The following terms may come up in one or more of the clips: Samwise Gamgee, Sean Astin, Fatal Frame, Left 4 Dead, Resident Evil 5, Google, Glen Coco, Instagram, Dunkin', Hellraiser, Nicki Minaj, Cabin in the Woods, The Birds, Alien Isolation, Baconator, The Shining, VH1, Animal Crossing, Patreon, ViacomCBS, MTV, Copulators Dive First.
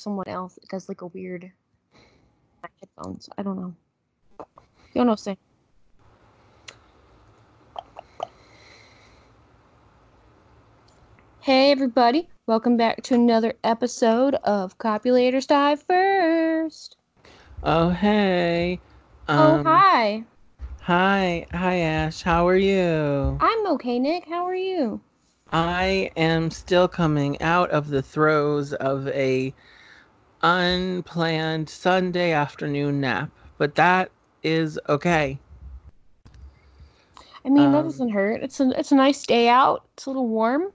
someone else. It does like a weird headphones. I don't know. You know what I'm saying? Hey everybody, welcome back to another episode of Copulators Dive First. Oh hey. Hi. Hi Ash, how are you? I'm okay, Nick, how are you? I am still coming out of the throes of a unplanned Sunday afternoon nap, but that is okay. I mean, that doesn't hurt. It's a nice day out. It's a little warm.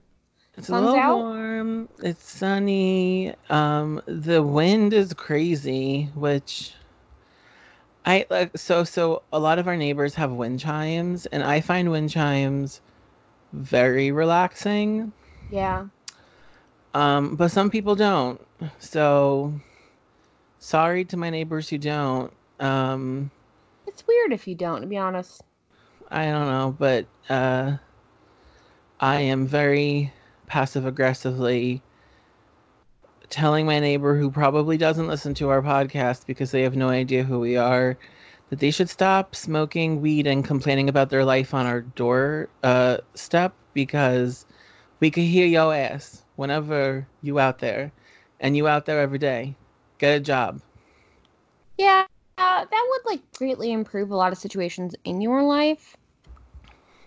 It's a little warm. It's sunny. The wind is crazy, which I like. So a lot of our neighbors have wind chimes, and I find wind chimes very relaxing. Yeah. But some people don't. So sorry to my neighbors who don't. It's weird if you don't, to be honest. I don't know, but I am very passive-aggressively telling my neighbor, who probably doesn't listen to our podcast because they have no idea who we are, that they should stop smoking weed and complaining about their life on our door step, because we could hear your ass whenever you out there, and you out there every day. Get a job. Yeah, that would like greatly improve a lot of situations in your life.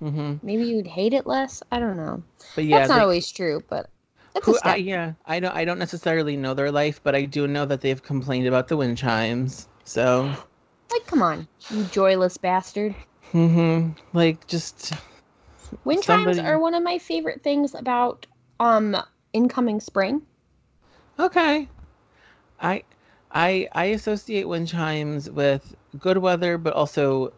Mm-hmm. Maybe you'd hate it less. I don't know. But yeah, that's not always true. But that's a step. I don't necessarily know their life, but I do know that they've complained about the wind chimes. So, like, come on, you joyless bastard. Mm-hmm. Like, just wind chimes are one of my favorite things about incoming spring. Okay, I associate wind chimes with good weather, but also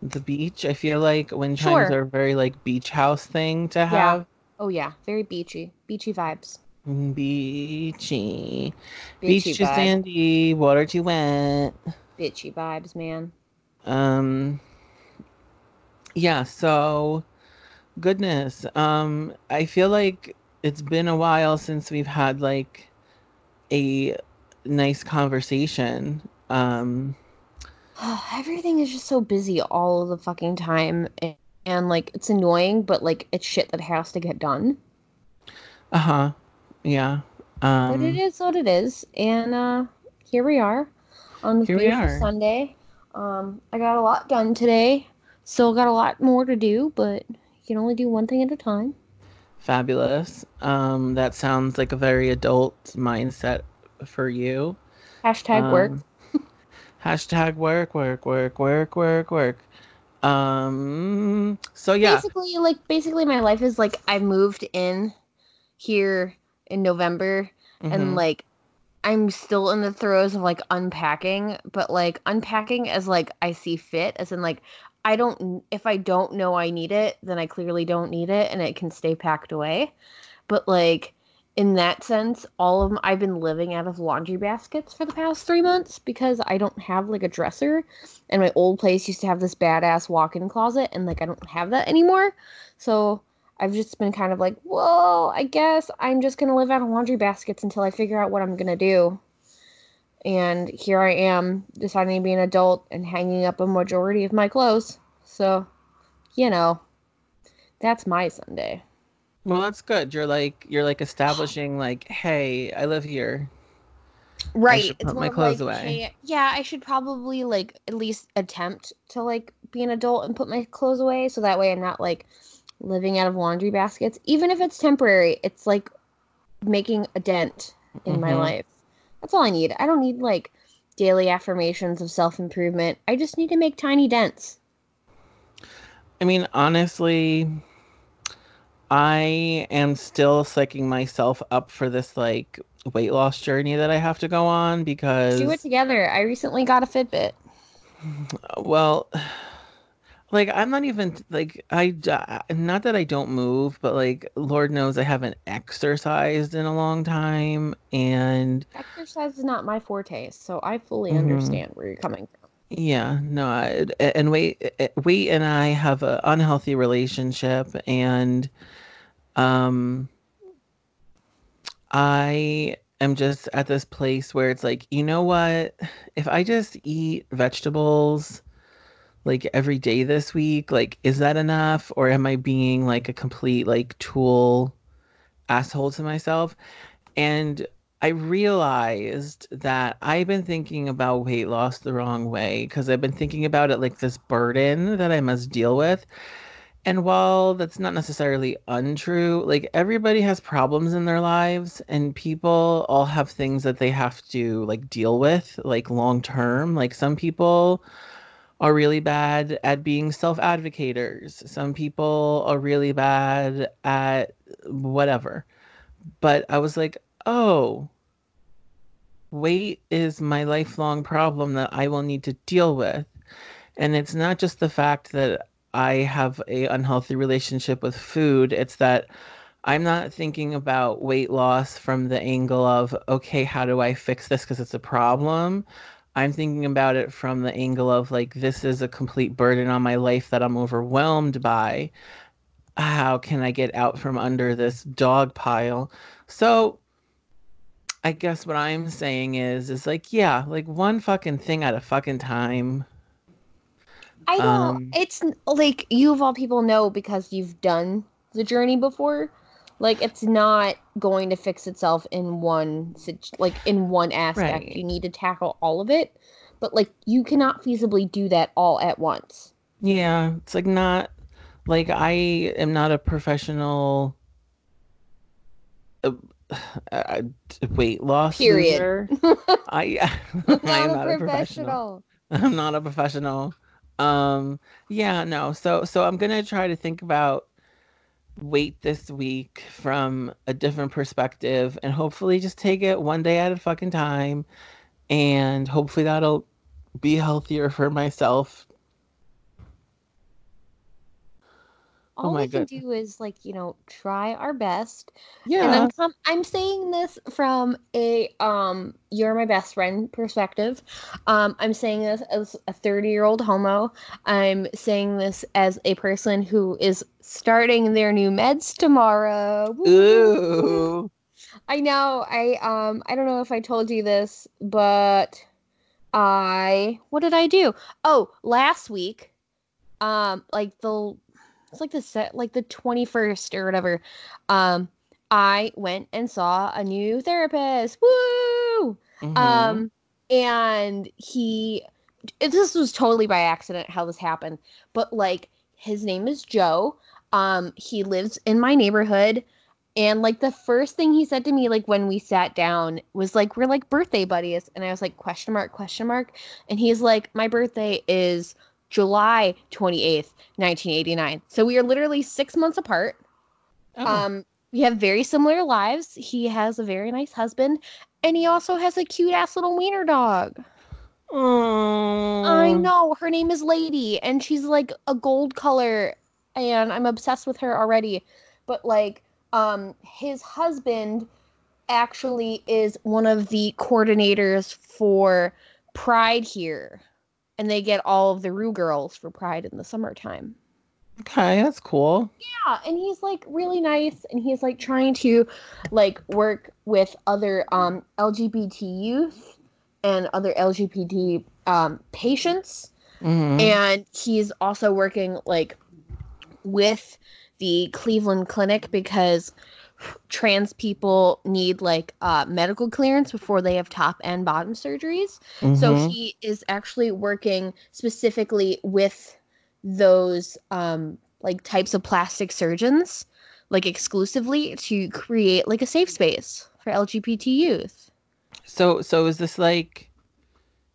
the beach. I feel like wind chimes are very like beach house thing to have. Yeah. Oh yeah, very beachy vibes. Beachy Beach too sandy, water too wet. Bitchy vibes, man. Yeah. So, goodness. I feel like it's been a while since we've had like a nice conversation. Everything is just so busy all the fucking time, and like it's annoying, but like it's shit that has to get done. Yeah. But it is what it is, and here we are on this beautiful Sunday. I got a lot done today, still got a lot more to do, but you can only do one thing at a time. Fabulous. That sounds like a very adult mindset for you. Hashtag work. Hashtag work. So yeah. Basically my life is like I moved in here in November, mm-hmm. and like I'm still in the throes of like unpacking, but like unpacking as like I see fit, as in like if I don't know I need it, then I clearly don't need it and it can stay packed away. But like in that sense, I've been living out of laundry baskets for the past 3 months because I don't have like a dresser, and my old place used to have this badass walk-in closet, and like I don't have that anymore. So I've just been kind of like, whoa, I guess I'm just gonna live out of laundry baskets until I figure out what I'm gonna do. And here I am deciding to be an adult and hanging up a majority of my clothes. So, you know, that's my Sunday. Well, that's good. You're like establishing like, hey, I live here. Right. I should put my clothes away. Hey, yeah, I should probably like at least attempt to like be an adult and put my clothes away, so that way I'm not like living out of laundry baskets. Even if it's temporary, it's like making a dent in my life. That's all I need. I don't need like daily affirmations of self-improvement. I just need to make tiny dents. I mean, honestly, I am still psyching myself up for this like weight loss journey that I have to go on, because do it together. I recently got a Fitbit. Well, like I'm not even like not that I don't move, but like Lord knows I haven't exercised in a long time, and exercise is not my forte, so I fully understand where you're coming from. Yeah, no, and we and I have an unhealthy relationship, and I am just at this place where it's like, you know what? If I just eat vegetables like every day this week, like, is that enough? Or am I being like a complete like tool asshole to myself? And I realized that I've been thinking about weight loss the wrong way, because I've been thinking about it like this burden that I must deal with. And while that's not necessarily untrue, like everybody has problems in their lives, and people all have things that they have to like deal with like long term. Like some people are really bad at being self-advocators. Some people are really bad at whatever. But I was like, oh, weight is my lifelong problem that I will need to deal with. And it's not just the fact that I have an unhealthy relationship with food. It's that I'm not thinking about weight loss from the angle of, okay, how do I fix this because it's a problem? I'm thinking about it from the angle of like, this is a complete burden on my life that I'm overwhelmed by. How can I get out from under this dog pile? So I guess what I'm saying is like, yeah, like one fucking thing at a fucking time. I don't, it's like you of all people know, because you've done the journey before. Like it's not going to fix itself in one, like in one aspect. Right. You need to tackle all of it, but like you cannot feasibly do that all at once. Yeah. It's like not like I am not a professional weight loss period. I'm not a professional. Yeah, no. So I'm going to try to think about weight this week from a different perspective, and hopefully just take it one day at a fucking time, and hopefully that'll be healthier for myself. All we can do is, like, you know, try our best. Yeah. And I'm saying this from a you're my best friend perspective. I'm saying this as a 30-year-old homo. I'm saying this as a person who is starting their new meds tomorrow. Woo-hoo. Ooh. I know. I don't know if I told you this, but what did I do? Oh, last week, it's like the set, like the 21st or whatever. I went and saw a new therapist. Woo! Mm-hmm. And this was totally by accident how this happened, but like his name is Joe. He lives in my neighborhood, and like the first thing he said to me, like when we sat down, was like, "We're like birthday buddies," and I was like, "?" And he's like, "My birthday is July 28th, 1989. So we are literally 6 months apart. Oh. We have very similar lives. He has a very nice husband, and he also has a cute ass little wiener dog. Oh. I know. Her name is Lady, and she's like a gold color, and I'm obsessed with her already. But like, his husband actually is one of the coordinators for Pride here. And they get all of the Rue girls for Pride in the summertime. Okay, that's cool. Yeah, and he's, like, really nice. And he's, like, trying to, like, work with other LGBT youth and other LGBT patients. Mm-hmm. And he's also working, like, with the Cleveland Clinic, because trans people need like medical clearance before they have top and bottom surgeries. Mm-hmm. So he is actually working specifically with those like types of plastic surgeons, like exclusively, to create like a safe space for LGBT youth. So is this like,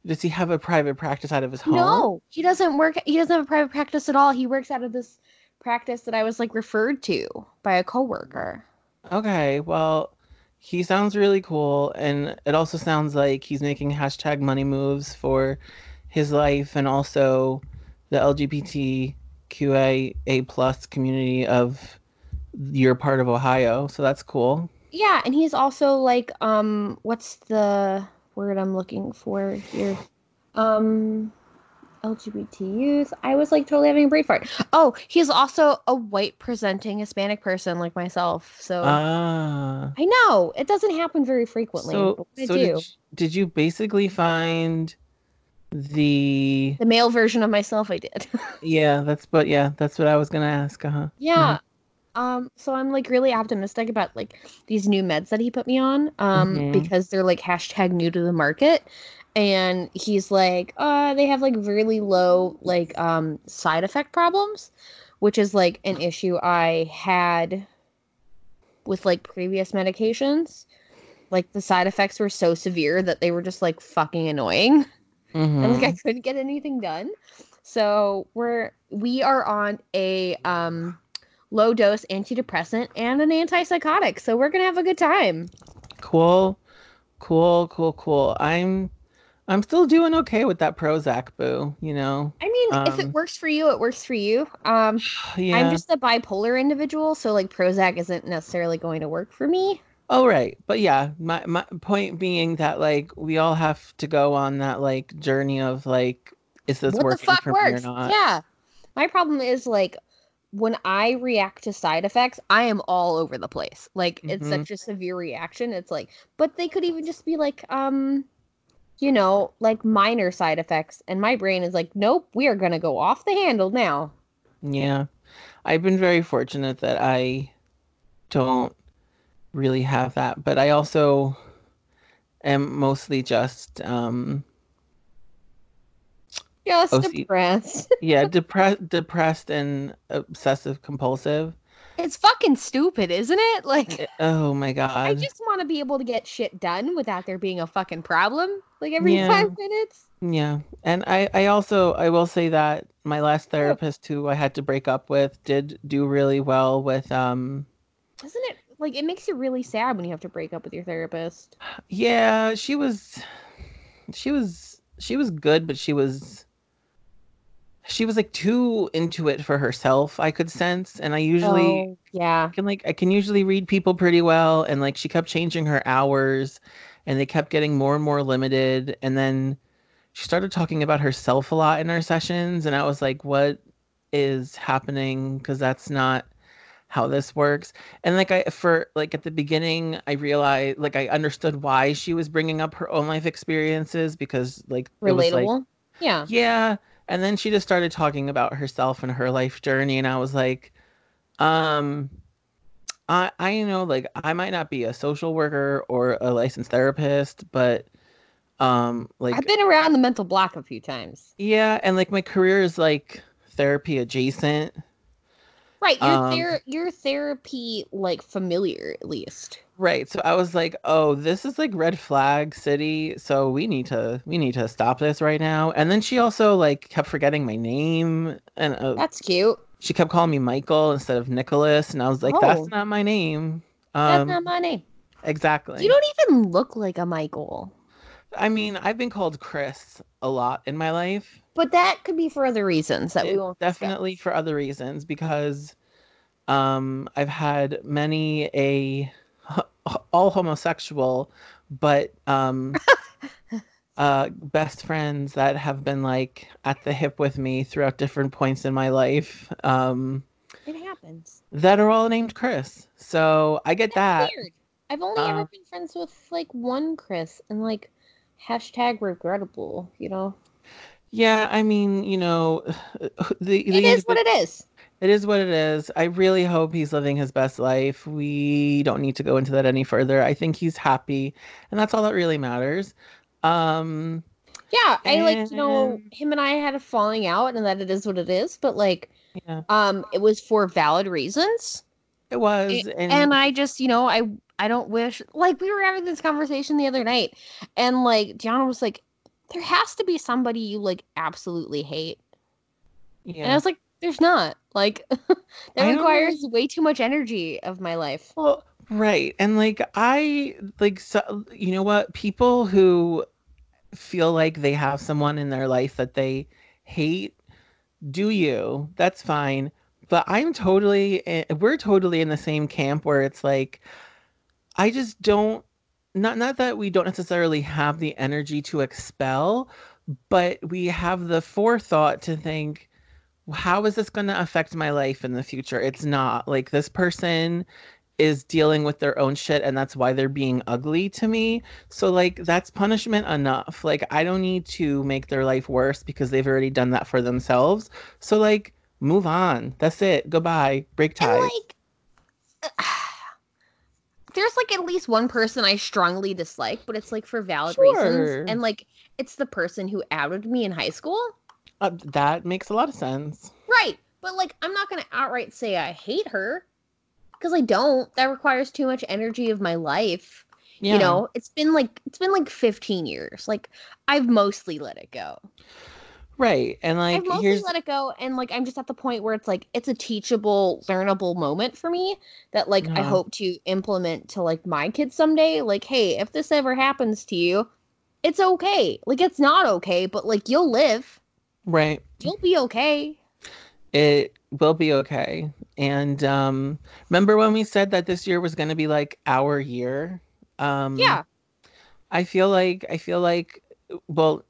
does he have a private practice out of his home? No, he doesn't have a private practice at all. He works out of this practice that I was like referred to by a coworker. Okay, well, he sounds really cool, and it also sounds like he's making hashtag money moves for his life, and also the LGBTQIA+ community of your part of Ohio, so that's cool. Yeah, and he's also like, what's the word I'm looking for here? LGBT youth. I was like totally having a brain fart. Oh, he's also a white presenting Hispanic person like myself. So I know it doesn't happen very frequently. Did you basically find the male version of myself? I did. That's what I was gonna ask. So I'm like really optimistic about like these new meds that he put me on, because they're like hashtag new to the market. And he's like, they have like really low like side effect problems, which is like an issue I had with like previous medications. Like the side effects were so severe that they were just like fucking annoying. Mm-hmm. And like I couldn't get anything done. So we are on a low dose antidepressant and an antipsychotic. So we're gonna have a good time. Cool. I'm still doing okay with that Prozac, boo, you know? I mean, if it works for you, it works for you. Yeah. I'm just a bipolar individual, so, like, Prozac isn't necessarily going to work for me. Oh, right. But, yeah, my point being that, like, we all have to go on that, like, journey of, like, is this working for me or not? Yeah. My problem is, like, when I react to side effects, I am all over the place. Like, it's such a severe reaction. It's like, but they could even just be, like, you know, like minor side effects, and my brain is like, nope, we are gonna go off the handle now. Yeah, I've been very fortunate that I don't really have that, but I also am mostly just depressed. Yeah, depressed and obsessive compulsive. It's fucking stupid, isn't it? Like, oh my god, I just want to be able to get shit done without there being a fucking problem like every 5 minutes. Yeah. And I will say that my last therapist who I had to break up with did do really well with Isn't it like it makes you really sad when you have to break up with your therapist? Yeah, she was good, but she was like too into it for herself, I could sense. And I usually I can usually read people pretty well, and like she kept changing her hours and they kept getting more and more limited. And then she started talking about herself a lot in our sessions, and I was like, what is happening? Because that's not how this works. And like at the beginning, I realized, like, I understood why she was bringing up her own life experiences, because like relatable. It was like, yeah. And then she just started talking about herself and her life journey. And I was like, I you know, like, I might not be a social worker or a licensed therapist, but like I've been around the mental block a few times. Yeah. And like my career is like therapy adjacent. Right. Your therapy, like, familiar, at least. Right. So I was like, oh, this is like red flag city. So we need to stop this right now. And then she also like kept forgetting my name. And that's cute. She kept calling me Michael instead of Nicholas. And I was like, that's not my name. That's not my name. Exactly. You don't even look like a Michael. I mean, I've been called Chris a lot in my life. But that could be for other reasons that we won't discuss. Definitely for other reasons, because I've had many all homosexual, but best friends that have been like at the hip with me throughout different points in my life. It happens. That are all named Chris. So I get that. Weird. I've only ever been friends with like one Chris, and like hashtag regrettable, you know? Yeah, I mean, you know, it is what it is. It is what it is. I really hope he's living his best life. We don't need to go into that any further. I think he's happy, and that's all that really matters. Yeah, I like, you know, him and I had a falling out, and that it is what it is. But like, it was for valid reasons. It was, and I just, you know, I don't wish, like, we were having this conversation the other night, and like Gianna was like, there has to be somebody you like absolutely hate. Yeah, and I was like, there's not. Like, that requires way too much energy of my life. Well, right. And like, I like, so, you know what? People who feel like they have someone in their life that they hate, do you? That's fine. But we're totally in the same camp where it's like, I just don't, not that we don't necessarily have the energy to expel, But we have the forethought to think, how is this going to affect my life in the future? It's not. Like, this person is dealing with their own shit, and that's why they're being ugly to me. So, like, that's punishment enough. Like, I don't need to make their life worse because they've already done that for themselves. So, like, move on. That's it. Goodbye. Break ties. And, like, there's, like, at least one person I strongly dislike, but it's, like, for valid reasons. And, like, it's the person who outed me in high school. That makes a lot of sense. Right. But, like, I'm not going to outright say I hate her. Because I don't. That requires too much energy of my life. Yeah. You know, it's been like 15 years. Like, I've mostly let it go. Right. And, like, I've mostly let it go. And, like, I'm just at the point where it's, like, it's a teachable, learnable moment for me that, like, I hope to implement to, like, my kids someday. Like, hey, if this ever happens to you, it's okay. Like, it's not okay, but, like, you'll live. Right. You'll be okay. It will be okay. And remember when we said that this year was going to be, like, our year? Yeah. I feel like, well,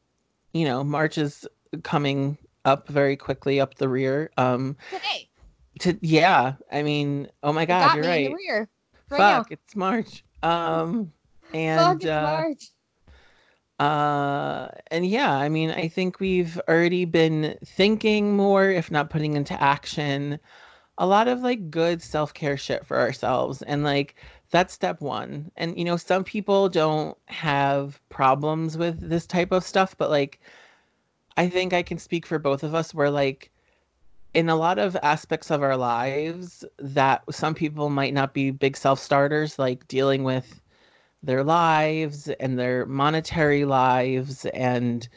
you know, March is coming up very quickly, up the rear. Today. Yeah. I mean, oh, my God, you're right. In the rear right Fuck, now. It's March. Fuck, it's March. And yeah, I mean, I think we've already been thinking more, if not putting into action, a lot of, like, good self-care shit for ourselves. And, like, that's step one. And, you know, some people don't have problems with this type of stuff, but, like, I think I can speak for both of us. We're, like, in a lot of aspects of our lives that some people might not be big self-starters, like dealing with their lives and their monetary lives and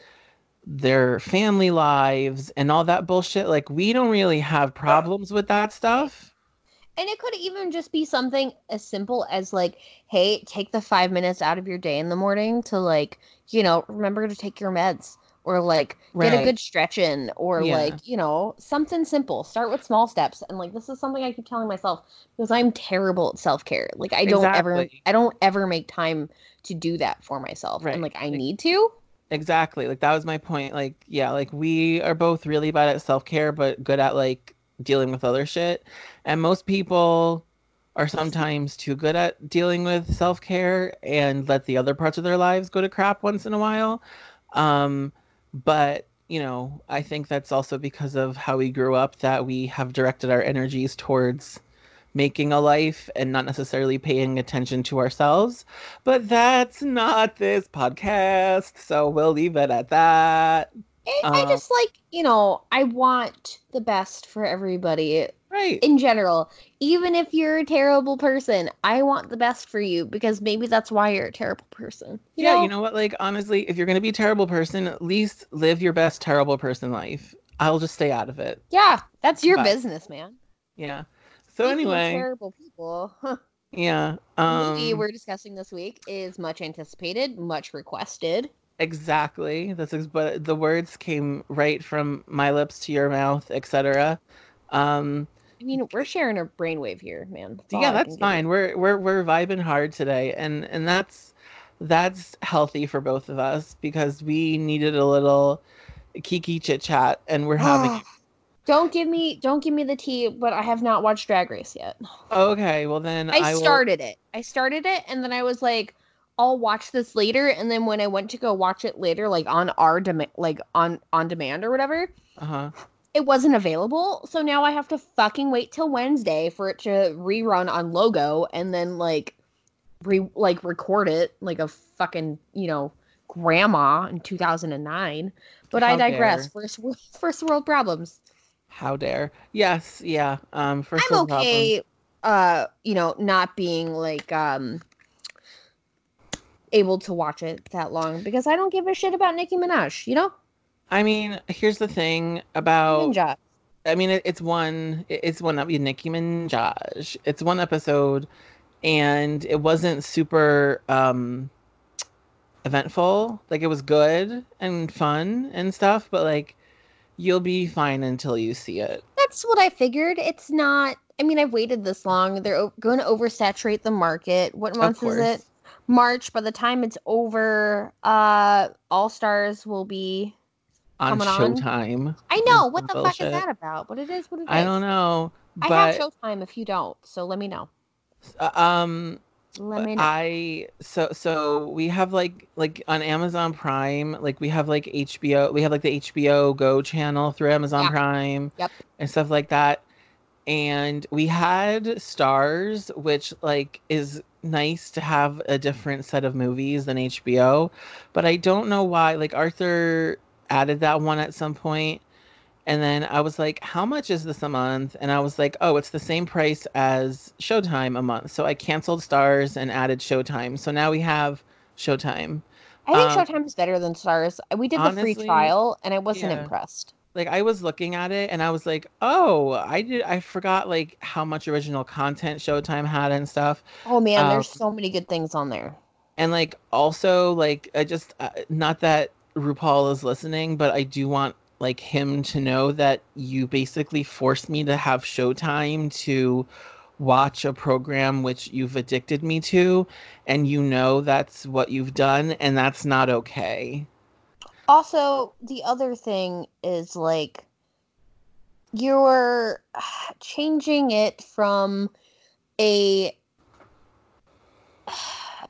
their family lives and all that bullshit. Like, we don't really have problems with that stuff. And it could even just be something as simple as, like, hey, take the 5 minutes out of your day in the morning to, like, you know, remember to take your meds or, like, right. Get a good stretch in or, yeah. Like, you know, something simple. Start with small steps. And, like, this is something I keep telling myself because I'm terrible at self-care. Like, I don't ever make time to do that for myself. Right. And, like, I need to. Exactly. Like, that was my point. Like, yeah, like, we are both really bad at self-care, but good at, like, dealing with other shit. And most people are sometimes too good at dealing with self-care and let the other parts of their lives go to crap once in a while. But, you know, I think that's also because of how we grew up that we have directed our energies towards making a life and not necessarily paying attention to ourselves. But that's not this podcast, so we'll leave it at that. I just, like, you know, I want the best for everybody. Right. In general, even if you're a terrible person, I want the best for you because maybe that's why you're a terrible person. You know? You know what? Like, honestly, if you're going to be a terrible person, at least live your best terrible person life. I'll just stay out of it. Yeah. That's your business, man. Yeah. So anyway. Terrible people. Yeah. The movie we're discussing this week is much anticipated, much requested. Exactly. But the words came right from my lips to your mouth, etc. I mean, we're sharing a brainwave here, man. Yeah, that's fine. We're vibing hard today, and that's healthy for both of us because we needed a little kiki chit chat, and we're having. Don't give me the tea, but I have not watched Drag Race yet. Okay, well then I started it, and then I was like, I'll watch this later, and then when I went to go watch it later, like on on demand or whatever, it wasn't available. So now I have to fucking wait till Wednesday for it to rerun on Logo, and then like record it like a fucking, you know, grandma in 2009. But I digress. First world problems. How dare? Yes, yeah. First world problems. I'm okay. You know, not being like able to watch it that long because I don't give a shit about Nicki Minaj, you know? I mean, here's the thing about Minaj. I mean, it's one up with Nicki Minaj. It's one episode and it wasn't super eventful. Like, it was good and fun and stuff, but like you'll be fine until you see it. That's what I figured. It's not, I mean, I've waited this long. They're going to oversaturate the market. What month is it? March. By the time it's over, All Stars will be on Showtime. I know. What the fuck is that about? But it is what it is. I don't know. But I have Showtime if you don't, so let me know. Let me know. So we have like on Amazon Prime, like we have like HBO, we have like the HBO Go channel through Amazon Prime, and stuff like that. And we had Stars, which like is nice to have a different set of movies than HBO, but I don't know why. Like Arthur added that one at some point, and then I was like, how much is this a month? And I was like, oh, it's the same price as Showtime a month. So I canceled Stars and added Showtime. So now we have Showtime. I think Showtime is better than Stars. We did honestly, the free trial, and I wasn't impressed. Like I was looking at it and I was like, oh, I forgot like how much original content Showtime had and stuff. Oh man, there's so many good things on there. And like also like I just not that RuPaul is listening, but I do want like him to know that you basically forced me to have Showtime to watch a program which you've addicted me to, and you know that's what you've done, and that's not okay. Also, the other thing is, like, you're changing it from a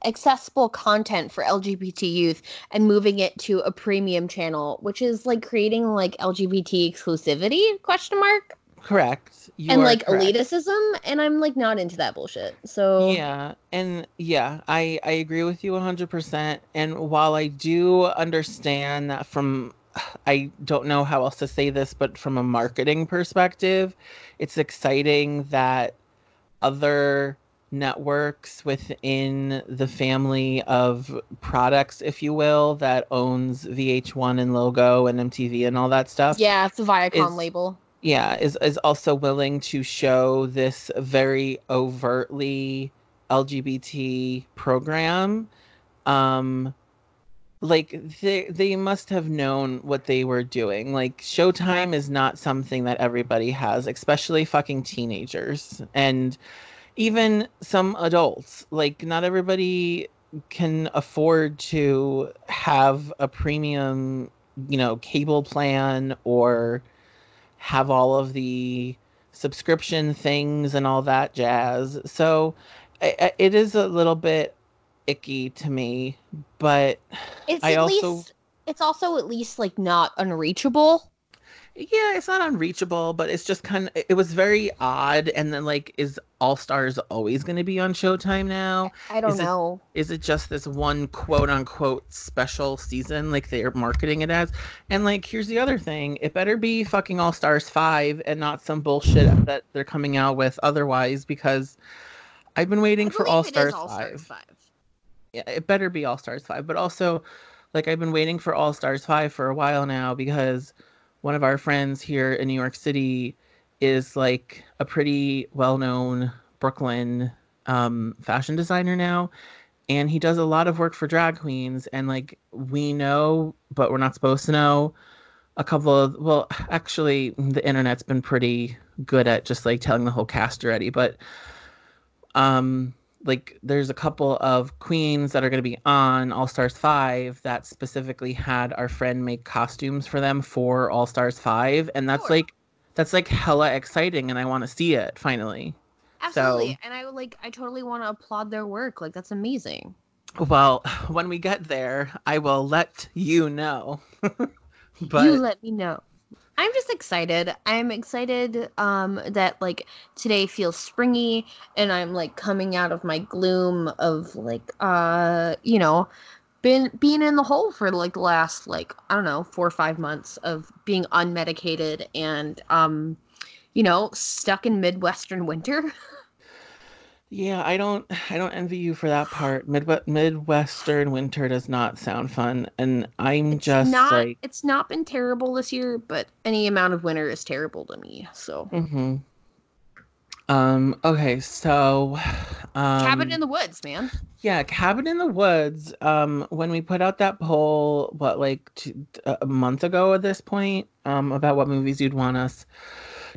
accessible content for LGBT youth and moving it to a premium channel, which is, like, creating, like, LGBT exclusivity, question mark? Correct. And, like, elitism, and I'm, like, not into that bullshit, so... Yeah, and, yeah, I agree with you 100%, and while I do understand that from, I don't know how else to say this, but from a marketing perspective, it's exciting that other networks within the family of products, if you will, that owns VH1 and Logo and MTV and all that stuff. Yeah, it's a Viacom label. Yeah, is also willing to show this very overtly LGBT program. Like, they must have known what they were doing. Like, Showtime is not something that everybody has, especially fucking teenagers. And even some adults. Like, not everybody can afford to have a premium, you know, cable plan or... have all of the subscription things and all that jazz. So it is a little bit icky to me, but it's also at least like not unreachable. Yeah, it's not unreachable, but it's just kind of, it was very odd. And then like, is All Stars always going to be on Showtime now? I don't know. Is it just this one quote unquote special season like they're marketing it as? And like, here's the other thing. It better be fucking All Stars 5 and not some bullshit that they're coming out with otherwise, because I've been waiting for All Stars 5. Yeah, it better be All Stars 5. But also like, I've been waiting for All Stars 5 for a while now because... one of our friends here in New York City is like a pretty well-known Brooklyn fashion designer now. And he does a lot of work for drag queens. And like, we know, but we're not supposed to know a couple of, well, actually the internet's been pretty good at just like telling the whole cast already. But like there's a couple of queens that are going to be on All Stars 5 that specifically had our friend make costumes for them for All Stars 5. And that's like, hella exciting. And I want to see it finally. Absolutely. So, and I totally want to applaud their work. Like that's amazing. Well, when we get there, I will let you know. But you let me know. I'm just excited. I'm excited that like today feels springy and I'm like coming out of my gloom of like you know, being in the hole for like the last like I don't know 4 or 5 months of being unmedicated and you know, stuck in Midwestern winter. Yeah, I don't envy you for that part. Midwestern winter does not sound fun, and it's not been terrible this year, but any amount of winter is terrible to me. So. Mm-hmm. Okay. So. Cabin in the Woods, man. Yeah, Cabin in the Woods. When we put out that poll, a month ago at this point, about what movies you'd want us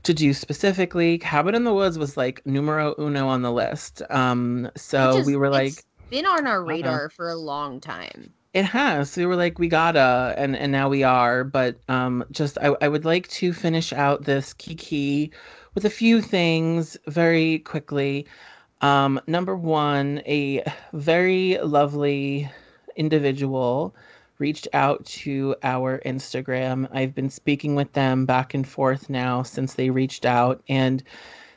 to do specifically, Cabin in the Woods was like numero uno on the list. So we were like, been on our radar for a long time. It has. We were like, we gotta, and now we are. But just, I would like to finish out this Kiki with a few things very quickly. Number one, a very lovely individual reached out to our Instagram. I've been speaking with them back and forth now since they reached out, and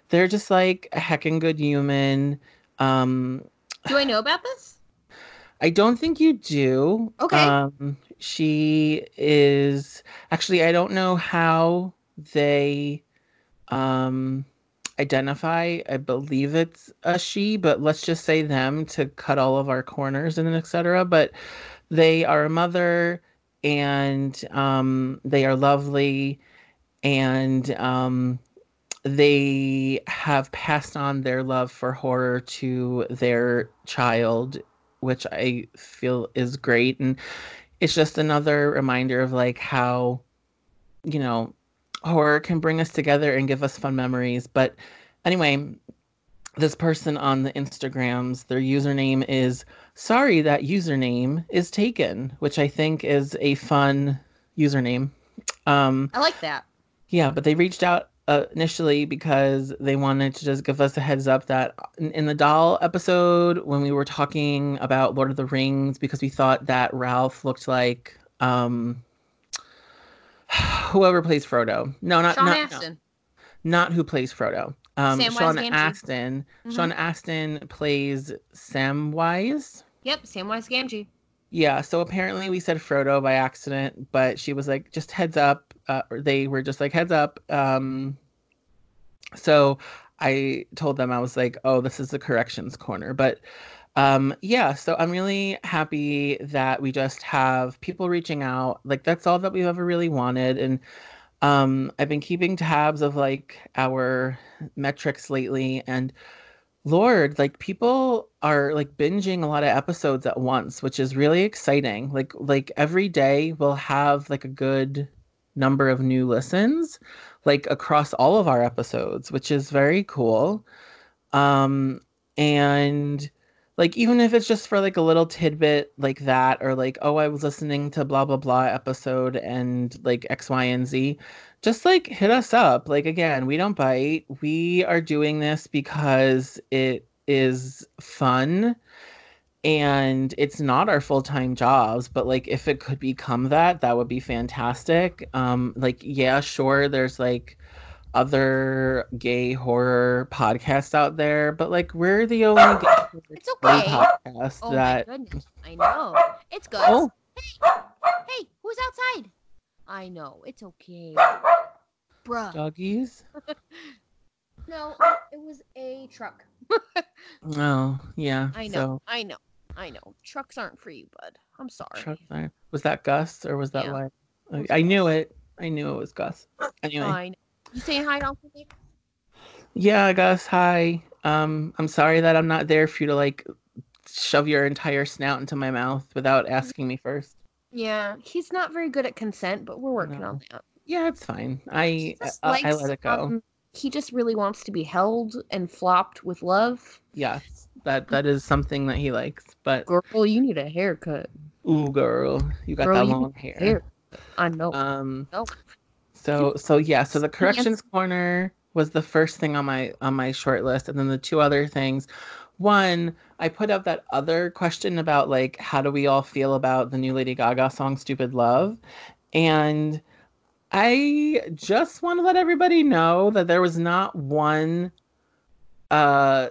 they're just like a heckin' good human. Do I know about this? I don't think you do. Okay. She is... Actually, I don't know how they identify. I believe it's a she, but let's just say them to cut all of our corners and et cetera. But they are a mother, and they are lovely, and they have passed on their love for horror to their child, which I feel is great. And it's just another reminder of like how, you know, horror can bring us together and give us fun memories. But anyway, this person on the Instagrams, their username is Sorry That Username Is Taken, which I think is a fun username. I like that. Yeah, but they reached out initially because they wanted to just give us a heads up that in the doll episode, when we were talking about Lord of the Rings, because we thought that Ralph looked like whoever plays Frodo. No, not Sean Astin. No, not who plays Frodo. Sean Astin. Mm-hmm. Sean Astin plays Samwise. Yep, Samwise Gamgee. Yeah, so apparently we said Frodo by accident, but she was like, just heads up. They were just like, heads up. So I told them, I was like, oh, this is the corrections corner. But yeah, so I'm really happy that we just have people reaching out. Like, that's all that we've ever really wanted. And I've been keeping tabs of like our metrics lately, and Lord, like, people are like binging a lot of episodes at once, which is really exciting. Like every day we'll have like a good number of new listens, like across all of our episodes, which is very cool. And like, even if it's just for like a little tidbit like that, or like, oh, I was listening to blah, blah, blah episode and like X, Y, and Z, just like hit us up. Like, again, we don't bite. We are doing this because it is fun and it's not our full-time jobs, but like, if it could become that, that would be fantastic. Like, yeah, sure. There's like other gay horror podcasts out there, but like, we're the only gay it's okay. podcast oh that. Oh my goodness. I know. It's good. Oh. Hey, who's outside? I know. It's okay. Bruh. Doggies? No, it was a truck. Oh, yeah. I know. So. I know. Trucks aren't for you, bud. I'm sorry. Was that Gus or was that like? Yeah. I knew it. I knew it was Gus. Anyway. I know. You saying hi, Dolphin? Yeah, Gus. Hi. I'm sorry that I'm not there for you to like shove your entire snout into my mouth without asking me first. Yeah, he's not very good at consent, but we're working on that. Yeah, it's fine. I let it go. He just really wants to be held and flopped with love. Yes, that is something that he likes. But girl, you need a haircut. Ooh, girl, you got that long hair. I know. So yeah. So the corrections corner was the first thing on my short list, and then the two other things. One, I put up that other question about like, how do we all feel about the new Lady Gaga song "Stupid Love," and I just want to let everybody know that there was not one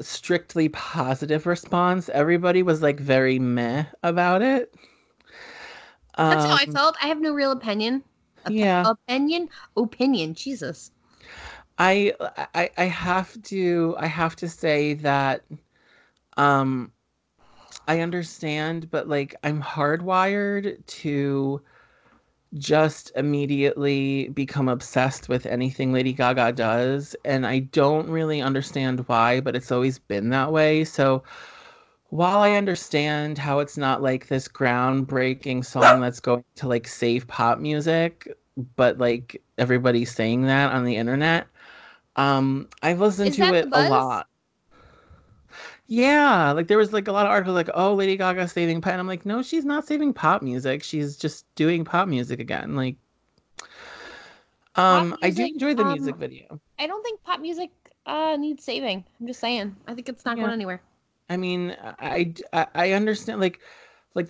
strictly positive response. Everybody was like very meh about it. That's how I felt. I have no real opinion. Opinion. Jesus. I have to say that I understand, but like, I'm hardwired to just immediately become obsessed with anything Lady Gaga does, and I don't really understand why, but it's always been that way. So while I understand how it's not like this groundbreaking song that's going to like save pop music, but like everybody's saying that on the internet, I've listened to it a lot. Yeah, like there was like a lot of articles like, oh, Lady Gaga saving pop, and I'm like, no, she's not saving pop music. She's just doing pop music again. Like, music, I do enjoy the music video. I don't think pop music needs saving. I'm just saying. I think it's not going anywhere. I mean, I understand like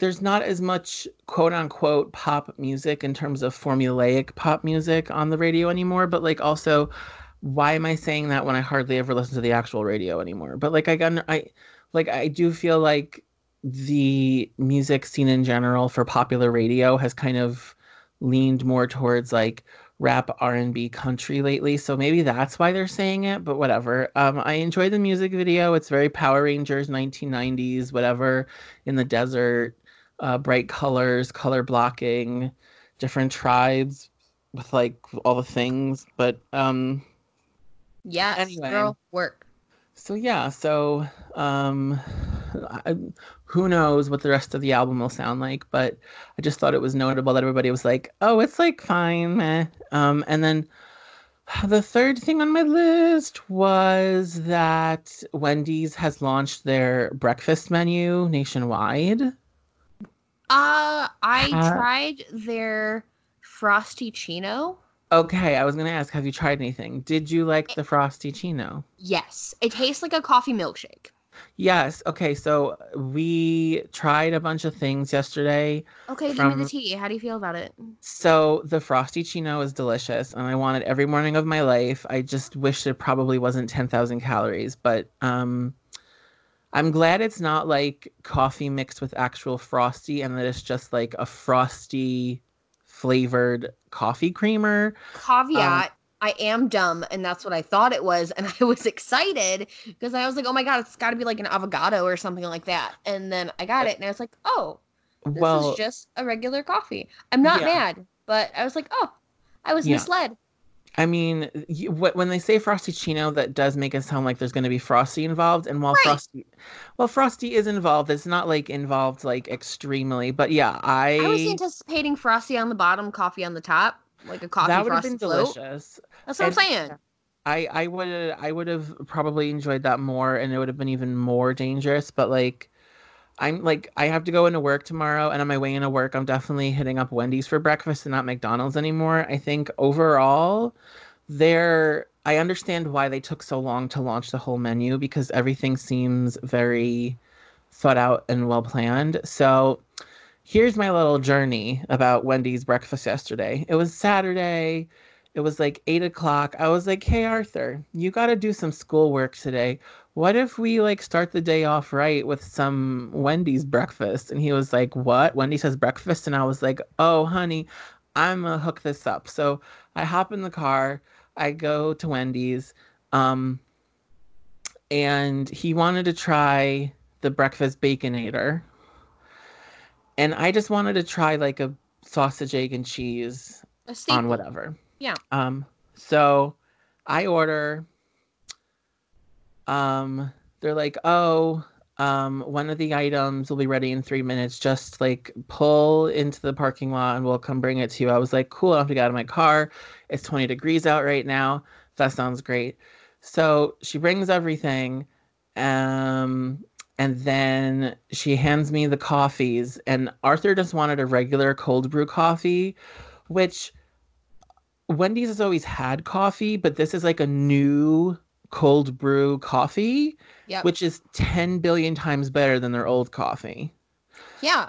there's not as much quote unquote pop music in terms of formulaic pop music on the radio anymore, but like also. Why am I saying that when I hardly ever listen to the actual radio anymore? But like I do feel like the music scene in general for popular radio has kind of leaned more towards like rap, R&B, country lately. So maybe that's why they're saying it. But whatever. I enjoy the music video. It's very Power Rangers, 1990s, whatever, in the desert, bright colors, color blocking, different tribes with like all the things. But yes, anyway. Girl, work. So yeah, so who knows what the rest of the album will sound like, but I just thought it was notable that everybody was like, oh, it's like fine, meh. And then the third thing on my list was that Wendy's has launched their breakfast menu nationwide. I tried their Frosty Chino. Okay, I was going to ask, have you tried anything? Did you like the Frosty Chino? Yes. It tastes like a coffee milkshake. Yes. Okay, so we tried a bunch of things yesterday. Okay, give me the tea. How do you feel about it? So the Frosty Chino is delicious, and I want it every morning of my life. I just wish it probably wasn't 10,000 calories, but I'm glad it's not like coffee mixed with actual Frosty and that it's just like a Frosty flavored coffee creamer. Caveat, I am dumb, and that's what I thought it was, and I was excited because I was like, oh my god, it's got to be like an avocado or something like that, and then I got it and I was like, oh, this is just a regular coffee. I'm not mad, but I was like, oh, I was misled. I mean, when they say Frosty Chino, that does make it sound like there's going to be Frosty involved. And while Frosty is involved, it's not like involved like extremely. But yeah, I was anticipating Frosty on the bottom, coffee on the top, like a coffee that would have been float. Delicious. That's what I'm saying. I would have probably enjoyed that more, and it would have been even more dangerous. But like, I'm like, I have to go into work tomorrow, and on my way into work, I'm definitely hitting up Wendy's for breakfast and not McDonald's anymore. I think overall, I understand why they took so long to launch the whole menu, because everything seems very thought out and well planned. So here's my little journey about Wendy's breakfast yesterday. It was Saturday. It was like 8:00. I was like, hey, Arthur, you got to do some schoolwork today. What if we like start the day off right with some Wendy's breakfast? And he was like, what? Wendy's has breakfast? And I was like, oh, honey, I'm going to hook this up. So I hop in the car. I go to Wendy's. And he wanted to try the breakfast Baconator. And I just wanted to try like a sausage, egg, and cheese on whatever. Yeah. So I order. They're like, oh, one of the items will be ready in 3 minutes. Just like pull into the parking lot and we'll come bring it to you. I was like, cool, I have to get out of my car. It's 20 degrees out right now. That sounds great. So she brings everything. And then she hands me the coffees, and Arthur just wanted a regular cold brew coffee, which Wendy's has always had coffee, but this is like a new cold brew coffee, which is 10 billion times better than their old coffee. Yeah.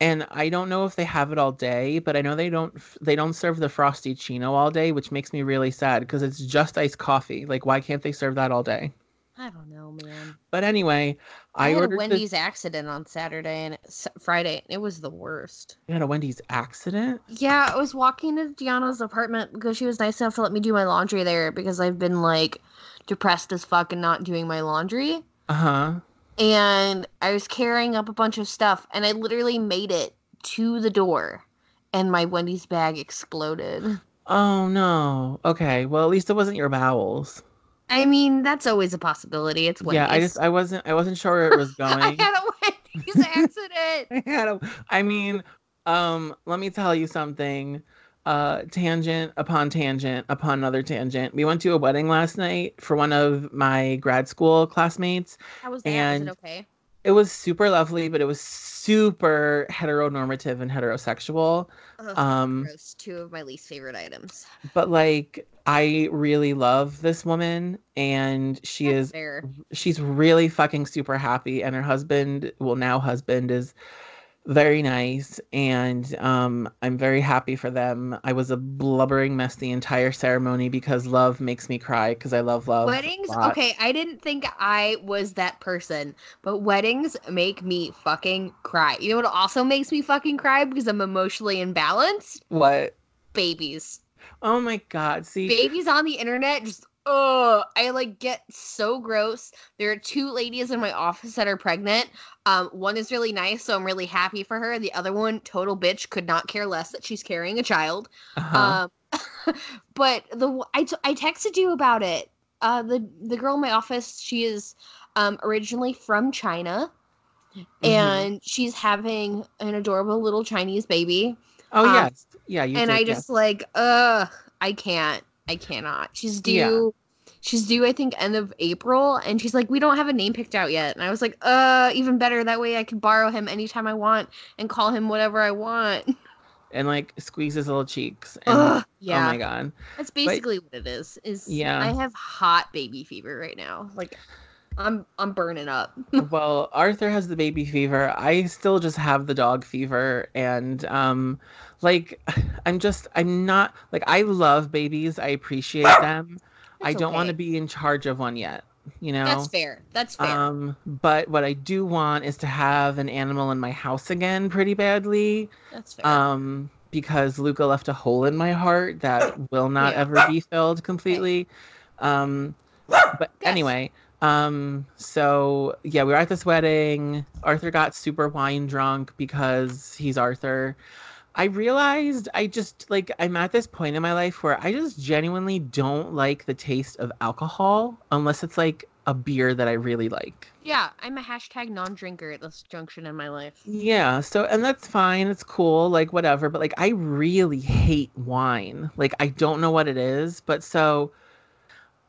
And I don't know if they have it all day, but I know they don't serve the Frosty Chino all day, which makes me really sad because it's just iced coffee. Like, why can't they serve that all day? I don't know, man. But anyway, I had a Wendy's accident on Saturday and Friday. It was the worst. You had a Wendy's accident? Yeah, I was walking to Deanna's apartment because she was nice enough to let me do my laundry there because I've been like depressed as fuck and not doing my laundry. Uh-huh. And I was carrying up a bunch of stuff, and I literally made it to the door, and my Wendy's bag exploded. Oh, no. Okay, well, at least it wasn't your bowels. I mean, that's always a possibility. It's Wendy's. Yeah, I wasn't sure where it was going. I had a Wendy's accident. I mean, let me tell you something. tangent upon tangent upon another tangent. We went to a wedding last night for one of my grad school classmates. How was that? And was it okay? It was super lovely, but it was super heteronormative and heterosexual. Ugh, gross. Two of my least favorite items. But like, I really love this woman, and she's really fucking super happy, and her husband, is very nice, and I'm very happy for them. I was a blubbering mess the entire ceremony because love makes me cry because I love love. Weddings, okay, I didn't think I was that person, but weddings make me fucking cry. You know what also makes me fucking cry because I'm emotionally imbalanced? What? Babies. Oh my God, see. Babies on the internet just... Oh, I like get so gross. There are two ladies in my office that are pregnant. One is really nice, so I'm really happy for her. The other one, total bitch, could not care less that she's carrying a child. Uh-huh. But I texted you about it. The girl in my office, she is originally from China, mm-hmm. and she's having an adorable little Chinese baby. Oh yes, yeah. You and did, I just yes. like, I can't. I cannot. She's due. Yeah. She's due, I think, end of April. And she's like, we don't have a name picked out yet. And I was like, even better. That way I can borrow him anytime I want and call him whatever I want. And like squeeze his little cheeks. And, yeah. Oh my God. That's basically what it is. Yeah. I have hot baby fever right now. Like I'm burning up. Well, Arthur has the baby fever. I still just have the dog fever. And like, I'm not like, I love babies. I appreciate them. That's I don't want to be in charge of one yet. You know, that's fair. But what I do want is to have an animal in my house again pretty badly. That's fair. Because Luca left a hole in my heart that will not ever be filled completely. Okay. But anyway, so yeah, we were at this wedding. Arthur got super wine drunk because he's Arthur. I realized I'm at this point in my life where I just genuinely don't like the taste of alcohol unless it's like a beer that I really like. Yeah, I'm a hashtag non-drinker at this junction in my life. Yeah, so, and that's fine. It's cool, like whatever. But like, I really hate wine. Like, I don't know what it is. But so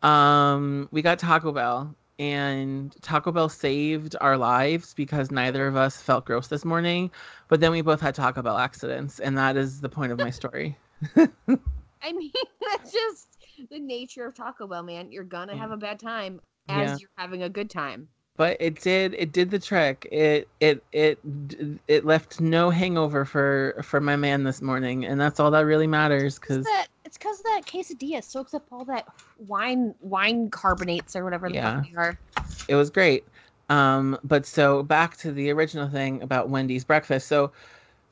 we got Taco Bell, and Taco Bell saved our lives because neither of us felt gross this morning, but then we both had Taco Bell accidents, and that is the point of my story. I mean, that's just the nature of Taco Bell, man. You're gonna have a bad time as you're having a good time. But it did the trick. It left no hangover for my man this morning, and that's all that really matters. It's because that quesadilla soaks up all that wine carbonates or whatever the fuck they are. It was great. But so back to the original thing about Wendy's breakfast. So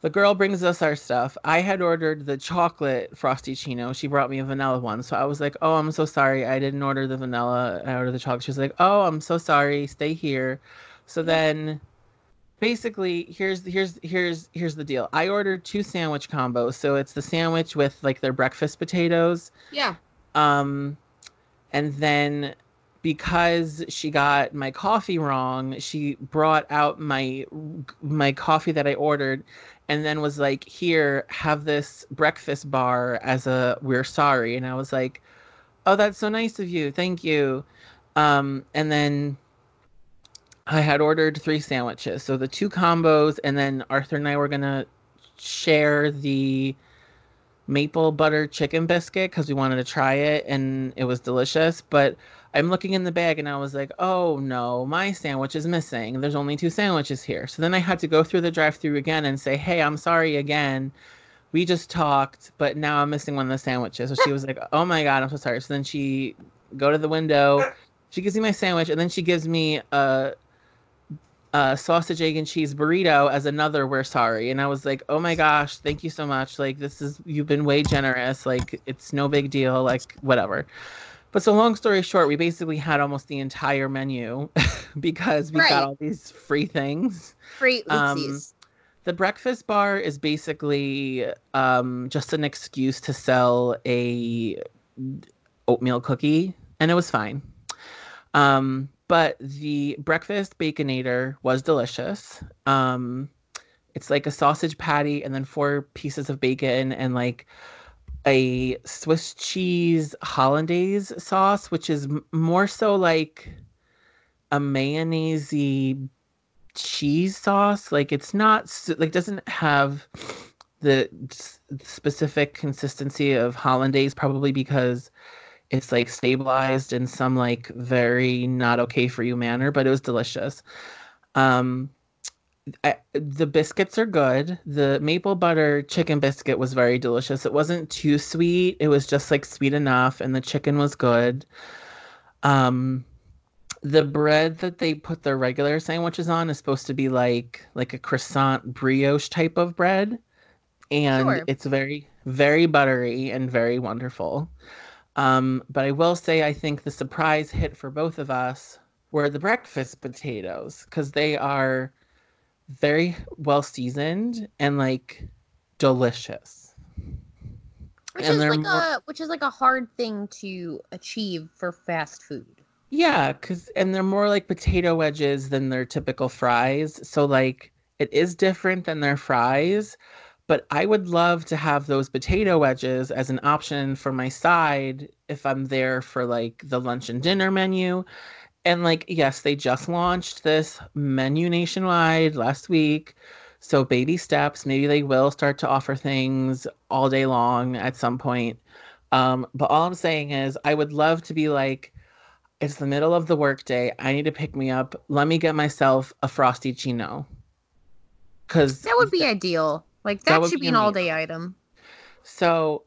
the girl brings us our stuff. I had ordered the chocolate Frosty Chino. She brought me a vanilla one. So I was like, oh, I'm so sorry. I didn't order the vanilla. I ordered the chocolate. She was like, oh, I'm so sorry. Stay here. So then... basically, here's the deal. I ordered two sandwich combos, so it's the sandwich with like their breakfast potatoes. Yeah. And then because she got my coffee wrong, she brought out my coffee that I ordered, and then was like, "Here, have this breakfast bar as a we're sorry." And I was like, "Oh, that's so nice of you. Thank you." And then I had ordered three sandwiches, so the two combos, and then Arthur and I were going to share the maple butter chicken biscuit because we wanted to try it, and it was delicious, but I'm looking in the bag, and I was like, oh, no, my sandwich is missing. There's only two sandwiches here. So then I had to go through the drive-thru again and say, hey, I'm sorry again. We just talked, but now I'm missing one of the sandwiches. So she was like, oh, my God, I'm so sorry. So then she go to the window. She gives me my sandwich, and then she gives me a sausage, egg, and cheese burrito as another we're sorry. And I was like, oh my gosh, thank you so much. Like, you've been way generous. Like, it's no big deal. Like, whatever. But so long story short, we basically had almost the entire menu because we got all these free things. Free oopsies. The breakfast bar is basically just an excuse to sell a oatmeal cookie. And it was fine. But the breakfast baconator was delicious. It's like a sausage patty and then 4 pieces of bacon and like a Swiss cheese hollandaise sauce, which is more so like a mayonnaise-y cheese sauce. Like, it's not, like, doesn't have the specific consistency of hollandaise, probably because it's like stabilized in some like very not okay for you manner, but it was delicious. The biscuits are good. The maple butter chicken biscuit was very delicious. It wasn't too sweet. It was just like sweet enough, and the chicken was good. The bread that they put their regular sandwiches on is supposed to be like a croissant brioche type of bread. And it's very, very buttery and very wonderful. But I will say, I think the surprise hit for both of us were the breakfast potatoes, because they are very well seasoned and like delicious. Which is like a hard thing to achieve for fast food. Yeah, and they're more like potato wedges than their typical fries. So like it is different than their fries. But I would love to have those potato wedges as an option for my side if I'm there for like the lunch and dinner menu. And like, yes, they just launched this menu nationwide last week. So baby steps, maybe they will start to offer things all day long at some point. But all I'm saying is I would love to be like, it's the middle of the workday. I need to pick me up. Let me get myself a Frosty Chino. 'Cause that would be ideal. Like, that should be an all-day item. So,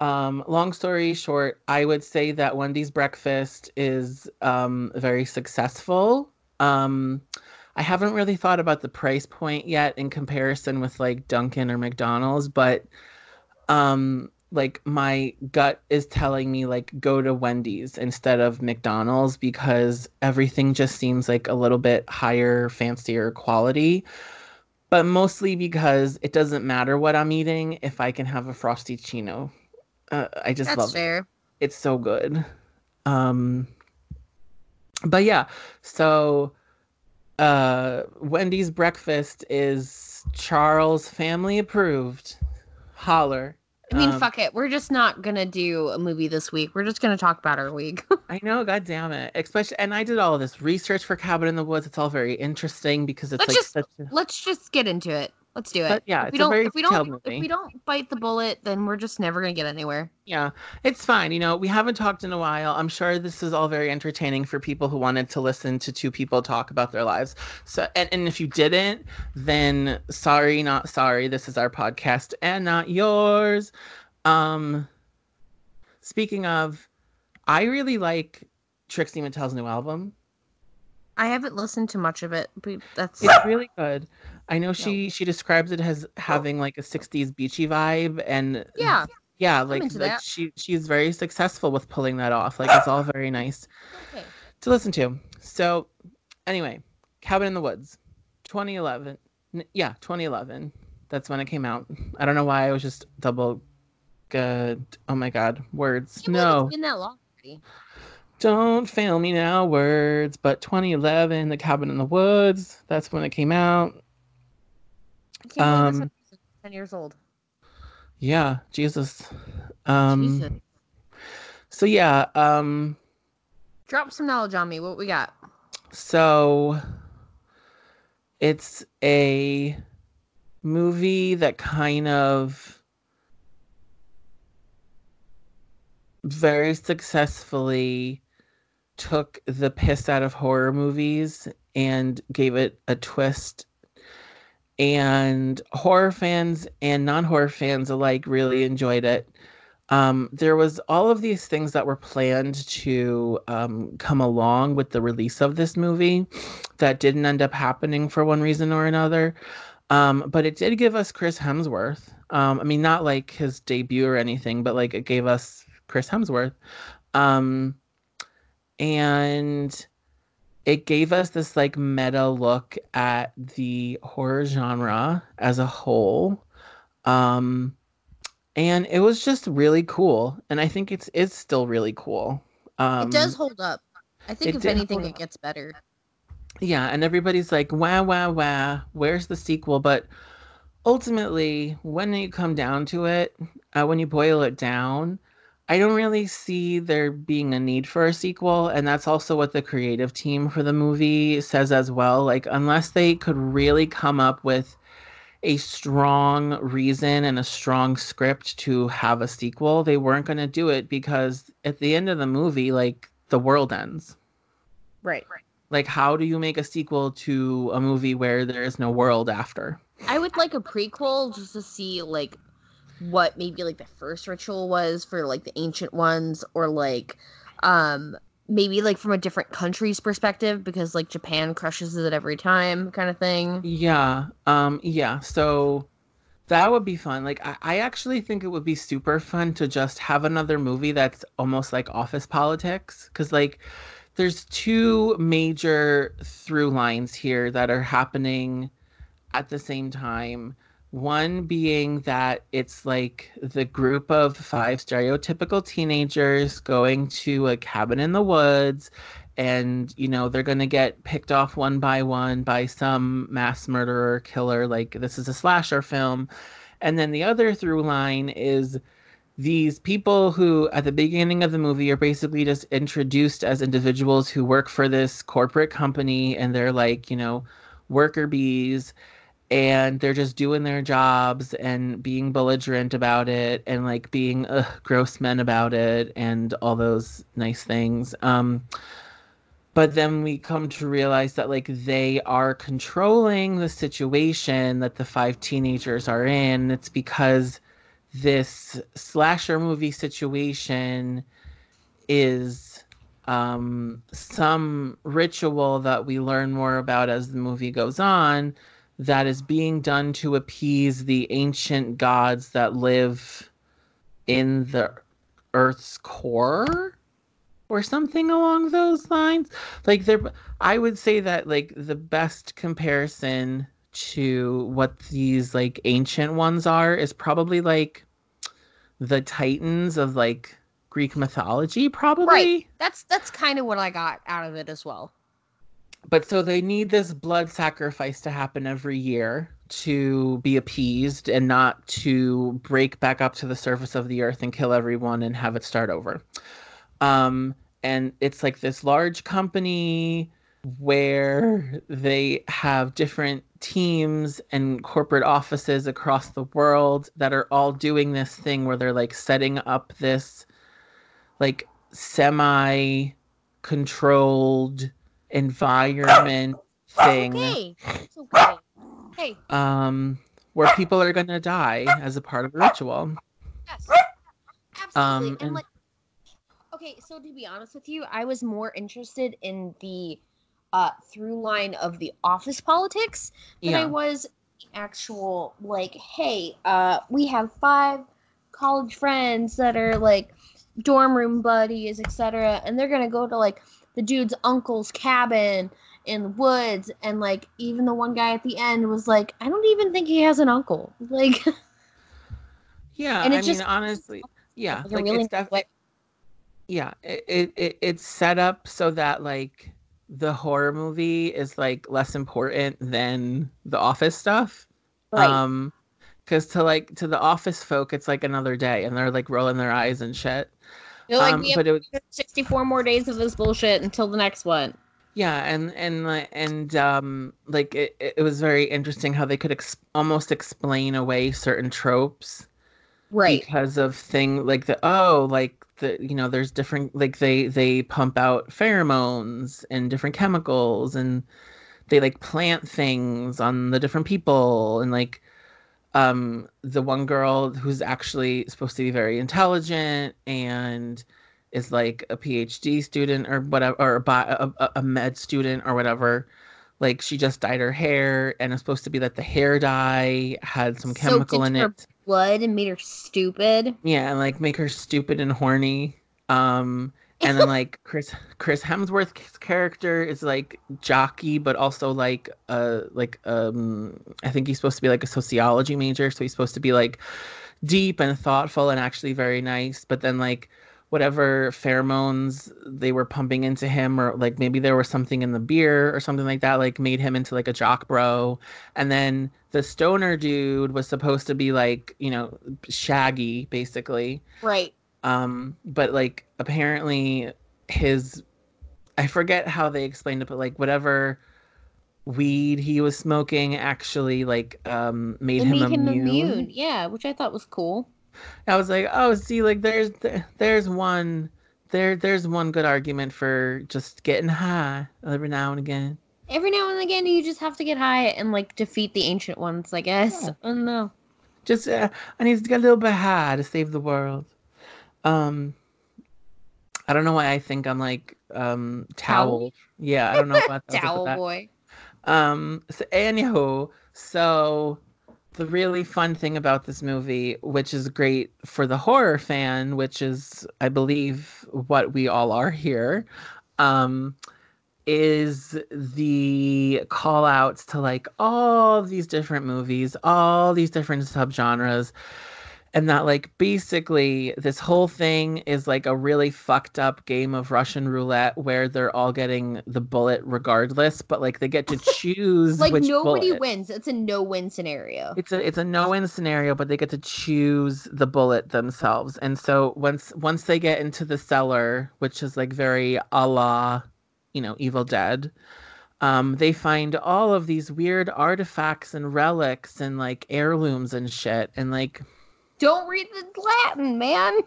long story short, I would say that Wendy's breakfast is very successful. I haven't really thought about the price point yet in comparison with, like, Dunkin' or McDonald's. But, like, my gut is telling me, like, go to Wendy's instead of McDonald's because everything just seems like a little bit higher, fancier quality. But mostly because it doesn't matter what I'm eating if I can have a Frosty Chino. I just love it. That's fair. It's so good. But yeah, so Wendy's breakfast is Charles family approved. Holler. I mean, fuck it. We're just not going to do a movie this week. We're just going to talk about our week. I know. God damn it. Especially, and I did all of this research for Cabin in the Woods. It's all very interesting because it's let's just get into it. Let's do it. But yeah, if we don't bite the bullet, then we're just never going to get anywhere. Yeah, it's fine. You know, we haven't talked in a while. I'm sure this is all very entertaining for people who wanted to listen to two people talk about their lives. So, and if you didn't, then sorry, not sorry. This is our podcast and not yours. Speaking of, I really like Trixie Mattel's new album. I haven't listened to much of it, but it's really good. I know she describes it as having like a 60s beachy vibe, and yeah, like she's very successful with pulling that off. Like, it's all very nice to listen to. So anyway, Cabin in the Woods, 2011. Yeah, 2011. That's when it came out. I don't know why I was just double good. Oh my God, words. No, it's been that long already. Don't fail me now, words. But 2011, The Cabin in the Woods. That's when it came out. I can't believe this one's 10 years old. Yeah, Jesus. Jesus. So yeah. Drop some knowledge on me. What we got? So it's a movie that kind of very successfully took the piss out of horror movies and gave it a twist, and horror fans and non-horror fans alike really enjoyed it. There was all of these things that were planned to come along with the release of this movie that didn't end up happening for one reason or another, but it did give us Chris Hemsworth. I mean, not like his debut or anything, but like it gave us Chris Hemsworth. And it gave us this like meta look at the horror genre as a whole. And it was just really cool. And I think it's still really cool. It does hold up. I think if anything, it gets better. Yeah. And everybody's like, wow, wow, wow. Where's the sequel? But ultimately, when you come down to it, when you boil it down, I don't really see there being a need for a sequel. And that's also what the creative team for the movie says as well. Like, unless they could really come up with a strong reason and a strong script to have a sequel, they weren't going to do it, because at the end of the movie, like, the world ends. Right. Like, how do you make a sequel to a movie where there is no world after? I would like a prequel just to see, like, what maybe, like, the first ritual was for, like, the ancient ones, or, like, maybe, like, from a different country's perspective, because, like, Japan crushes it every time kind of thing. Yeah. Yeah. So that would be fun. Like, I actually think it would be super fun to just have another movie that's almost like office politics, because, like, there's two major through lines here that are happening at the same time. One being that it's like the group of five stereotypical teenagers going to a cabin in the woods, and, you know, they're going to get picked off one by some mass murderer killer. Like, this is a slasher film. And then the other through line is these people who at the beginning of the movie are basically just introduced as individuals who work for this corporate company, and they're like, you know, worker bees. And they're just doing their jobs and being belligerent about it, and, like, being gross men about it, and all those nice things. But then we come to realize that, like, they are controlling the situation that the five teenagers are in. It's because this slasher movie situation is some ritual that we learn more about as the movie goes on, that is being done to appease the ancient gods that live in the Earth's core, or something along those lines. Like, I would say that, like, the best comparison to what these, like, ancient ones are is probably, like, the Titans of, like, Greek mythology, probably. Right. That's kind of what I got out of it as well. But so they need this blood sacrifice to happen every year to be appeased and not to break back up to the surface of the earth and kill everyone and have it start over. And it's like this large company where they have different teams and corporate offices across the world that are all doing this thing where they're, like, setting up this, like, semi-controlled environment thing. It's okay. Hey. Where people are gonna die as a part of a ritual. Yes, absolutely. And like, okay, so to be honest with you, I was more interested in the through line of the office politics than I was the actual, like, hey, we have five college friends that are, like, dorm room buddies, etc., and they're gonna go to, like, the dude's uncle's cabin in the woods, and, like, even the one guy at the end was like, I don't even think he has an uncle. Like, yeah, and honestly, yeah, like, really it's definitely, yeah, it's set up so that, like, the horror movie is, like, less important than the office stuff, right? Because to the office folk, it's like another day, and they're, like, rolling their eyes and shit. They're like, we have 64 more days of this bullshit until the next one. Yeah, and like, it was very interesting how they could almost explain away certain tropes, right? Because of thing like you know, there's different, like, they pump out pheromones and different chemicals, and they, like, plant things on the different people, and, like, the one girl who's actually supposed to be very intelligent and is, like, a PhD student or whatever, or a med student or whatever, like, she just dyed her hair and is supposed to be that the hair dye had some chemical in it, blood, and made her stupid. Yeah, and, like, make her stupid and horny. And then, like, Chris Hemsworth's character is, like, jockey, but also, like, I think he's supposed to be, like, a sociology major, so he's supposed to be, like, deep and thoughtful and actually very nice. But then, like, whatever pheromones they were pumping into him, or like maybe there was something in the beer or something like that, like made him into like a jock bro. And then the stoner dude was supposed to be like, you know, Shaggy basically. Right. But like apparently his, I forget how they explained it, but like whatever weed he was smoking actually like made him immune. Yeah, which I thought was cool. I was like, oh, see, like there's one good argument for just getting high every now and again. Every now and again, you just have to get high and like defeat the ancient ones, I guess. Yeah. Oh no, just I need to get a little bit high to save the world. I don't know why I think I'm like towel. Yeah, I don't know about towel about boy. That. So anywho, so. The really fun thing about this movie, which is great for the horror fan, which is, I believe, what we all are here, is the call outs to like all these different movies, all these different subgenres. And that like basically this whole thing is like a really fucked up game of Russian roulette where they're all getting the bullet regardless, but like they get to choose like which nobody bullet. Wins. It's a no-win scenario. It's a no-win scenario, but they get to choose the bullet themselves. And so once they get into the cellar, which is like very a la, you know, Evil Dead, they find all of these weird artifacts and relics and like heirlooms and shit, and like. Don't read the Latin, man.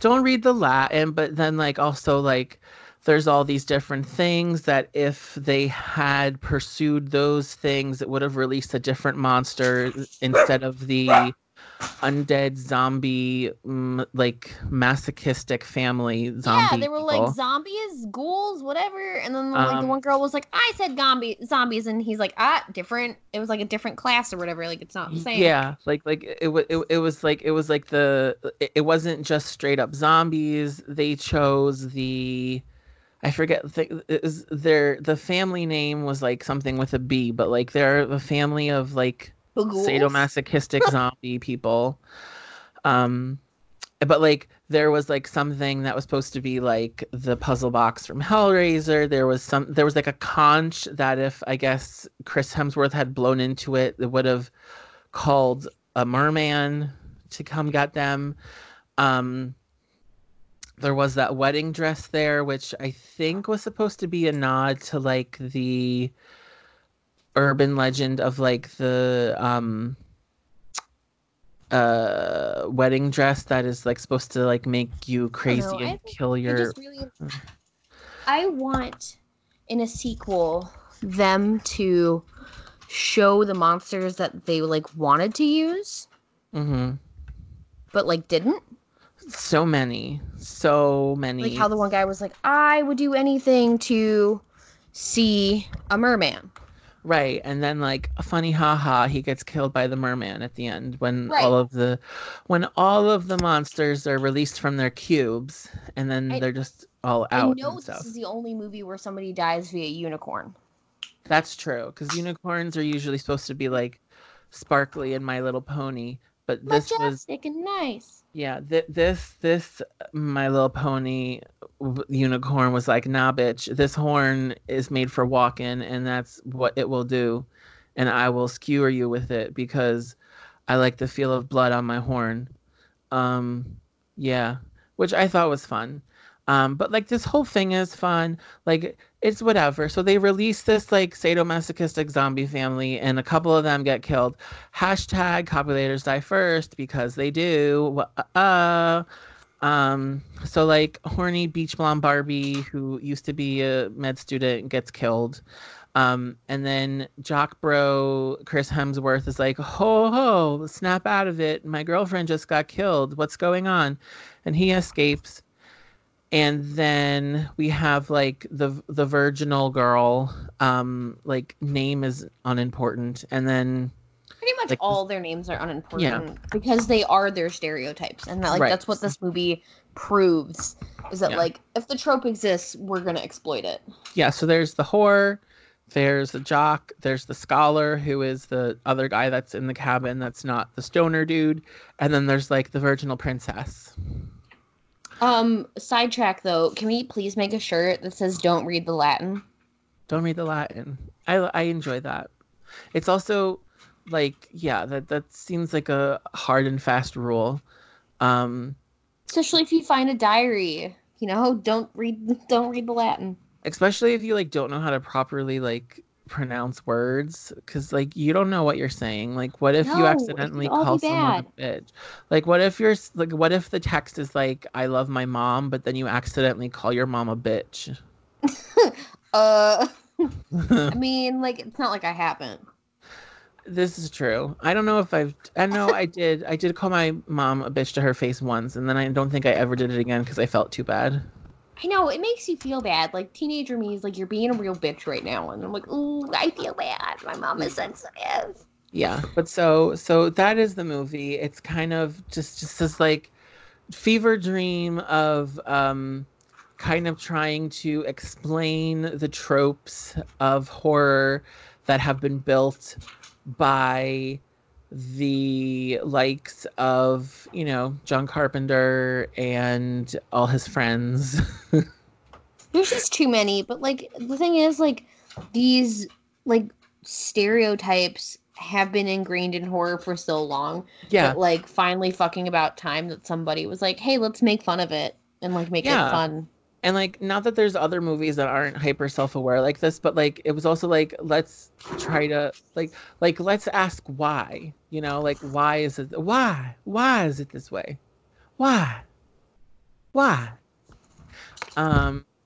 Don't read the Latin, but then, like, also, like, there's all these different things that if they had pursued those things, it would have released a different monster instead of the undead zombie, like, masochistic family zombie. Yeah, they were, people. Like, zombies, ghouls, whatever. And then, like, the one girl was like, I said zombies. And he's like, different. It was, like, a different class or whatever. Like, it's not the same. Yeah, it wasn't just straight up zombies. They chose the... I forget, the family name was, like, something with a B, but, like, they're a family of, like... sadomasochistic zombie people, but like there was like something that was supposed to be like the puzzle box from Hellraiser. There was like a conch that if I guess Chris Hemsworth had blown into it, it would have called a merman to come get them. There was that wedding dress there, which I think was supposed to be a nod to like the urban legend of like the wedding dress that is like supposed to like make you crazy and kill your. I want in a sequel them to show the monsters that they like wanted to use, but like didn't. So many. Like how the one guy was like, I would do anything to see a merman. Right, and then like a funny haha, he gets killed by the merman at the end when all of the monsters are released from their cubes, and then they're just all out. I know this is the only movie where somebody dies via unicorn. That's true, because unicorns are usually supposed to be like sparkly in My Little Pony, but this majestic and nice. Yeah, this My Little Pony unicorn was like, nah, bitch, this horn is made for walking, and that's what it will do, and I will skewer you with it because I like the feel of blood on my horn. Yeah, which I thought was fun. But like this whole thing is fun. Like it's whatever. So they release this like sadomasochistic zombie family, and a couple of them get killed. # Copulators Dive First, because they do. So like horny beach blonde Barbie who used to be a med student gets killed. And then jock bro Chris Hemsworth is like, ho ho, snap out of it. My girlfriend just got killed. What's going on? And he escapes. And then we have like the virginal girl, like name is unimportant. And then pretty much like, all their names are unimportant because they are their stereotypes. And that, like that's what this movie proves is that like if the trope exists, we're gonna exploit it. Yeah, so there's the whore, there's the jock, there's the scholar who is the other guy that's in the cabin that's not the stoner dude, and then there's like the virginal princess. Sidetrack though, can we please make a shirt that says "Don't read the Latin"? Don't read the Latin. I enjoy that. It's also like, yeah, that seems like a hard and fast rule. Especially if you find a diary, you know, don't read the Latin. Especially if you like don't know how to properly like pronounce words, because like you don't know what you're saying. Like, what if you accidentally call someone a bitch? Like, what if the text is like, "I love my mom," but then you accidentally call your mom a bitch? I mean, like, it's not like I haven't. This is true. I don't know if I've... I know I did. I did call my mom a bitch to her face once, and then I don't think I ever did it again because I felt too bad. I know. It makes you feel bad. Like, teenager me is like, you're being a real bitch right now. And I'm like, ooh, I feel bad. My mom is sensitive. Yeah. But so that is the movie. It's kind of just this, like, fever dream of... kind of trying to explain the tropes of horror that have been built by the likes of, you know, John Carpenter and all his friends. There's just too many, but like the thing is, like, these like stereotypes have been ingrained in horror for so long. Yeah. That, like, finally fucking about time that somebody was like, hey, let's make fun of it and like make it fun. And, like, not that there's other movies that aren't hyper self-aware like this, but, like, it was also, like, let's try to, like, let's ask why, you know? Like, why is it, why is it this way? Why?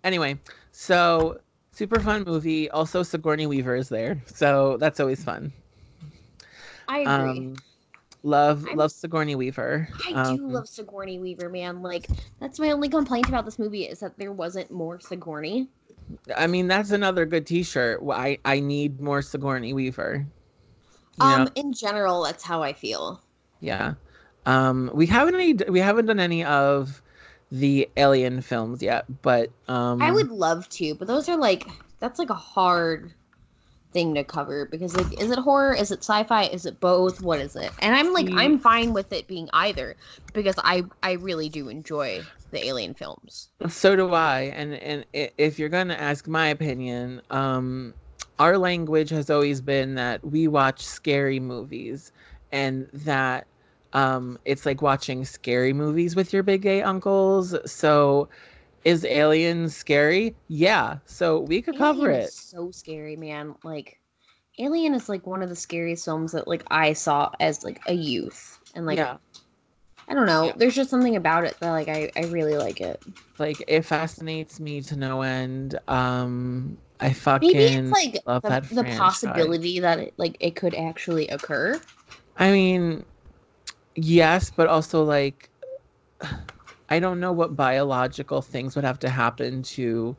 Anyway, so, super fun movie. Also, Sigourney Weaver is there, so that's always fun. I agree. Love Sigourney Weaver. I do love Sigourney Weaver, man. Like, that's my only complaint about this movie is that there wasn't more Sigourney. I mean, that's another good t-shirt. I need more Sigourney Weaver. You know? In general, that's how I feel. Yeah. We haven't done any of the Alien films yet, but I would love to, but those are like, that's like a hard thing to cover because, like, is it horror, is it sci-fi, is it both, what is it? And I'm like, I'm fine with it being either because I really do enjoy the Alien films. So do I. And if you're gonna ask my opinion, our language has always been that we watch scary movies and that it's like watching scary movies with your big gay uncles. So is Alien scary? Yeah. So we could cover it. It's so scary, man. Like, Alien is like one of the scariest films that like I saw as like a youth. And like, yeah. I don't know. Yeah. There's just something about it that like I really like it. Like, it fascinates me to no end. I fucking maybe it's like love the possibility that it, like, it could actually occur. I mean, yes, but also like I don't know what biological things would have to happen to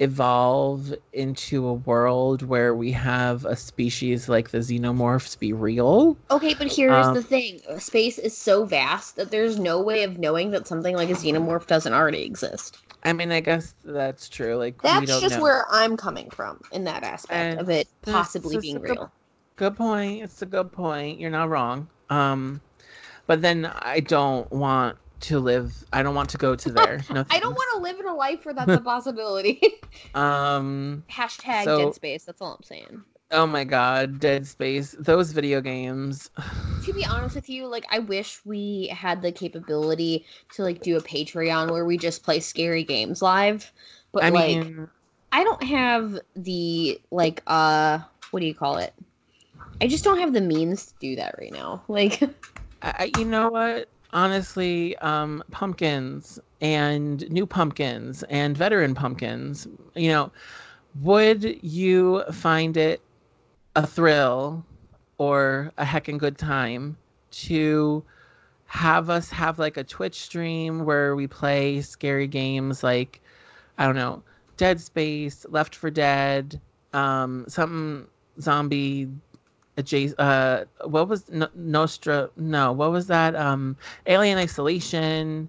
evolve into a world where we have a species like the xenomorphs be real. Okay, but here's the thing. Space is so vast that there's no way of knowing that something like a xenomorph doesn't already exist. I mean, I guess that's true. Like, that's we don't just know. Where I'm coming from in that aspect of it possibly being real. Good point. It's a good point. You're not wrong. But then I don't want to live. I don't want to go to there. No, I don't want to live in a life where that's a possibility. Hashtag Dead Space. That's all I'm saying. Oh my God, Dead Space. Those video games. To be honest with you, like, I wish we had the capability to like do a Patreon where we just play scary games live. But I like, mean, I don't have the like what do you call it? I just don't have the means to do that right now. Like, you know what? Honestly, pumpkins and new pumpkins and veteran pumpkins, you know, would you find it a thrill or a heckin' good time to have us have like a Twitch stream where we play scary games like, I don't know, Dead Space, Left 4 Dead, something zombie what was Nostra? No, what was that? Alien Isolation.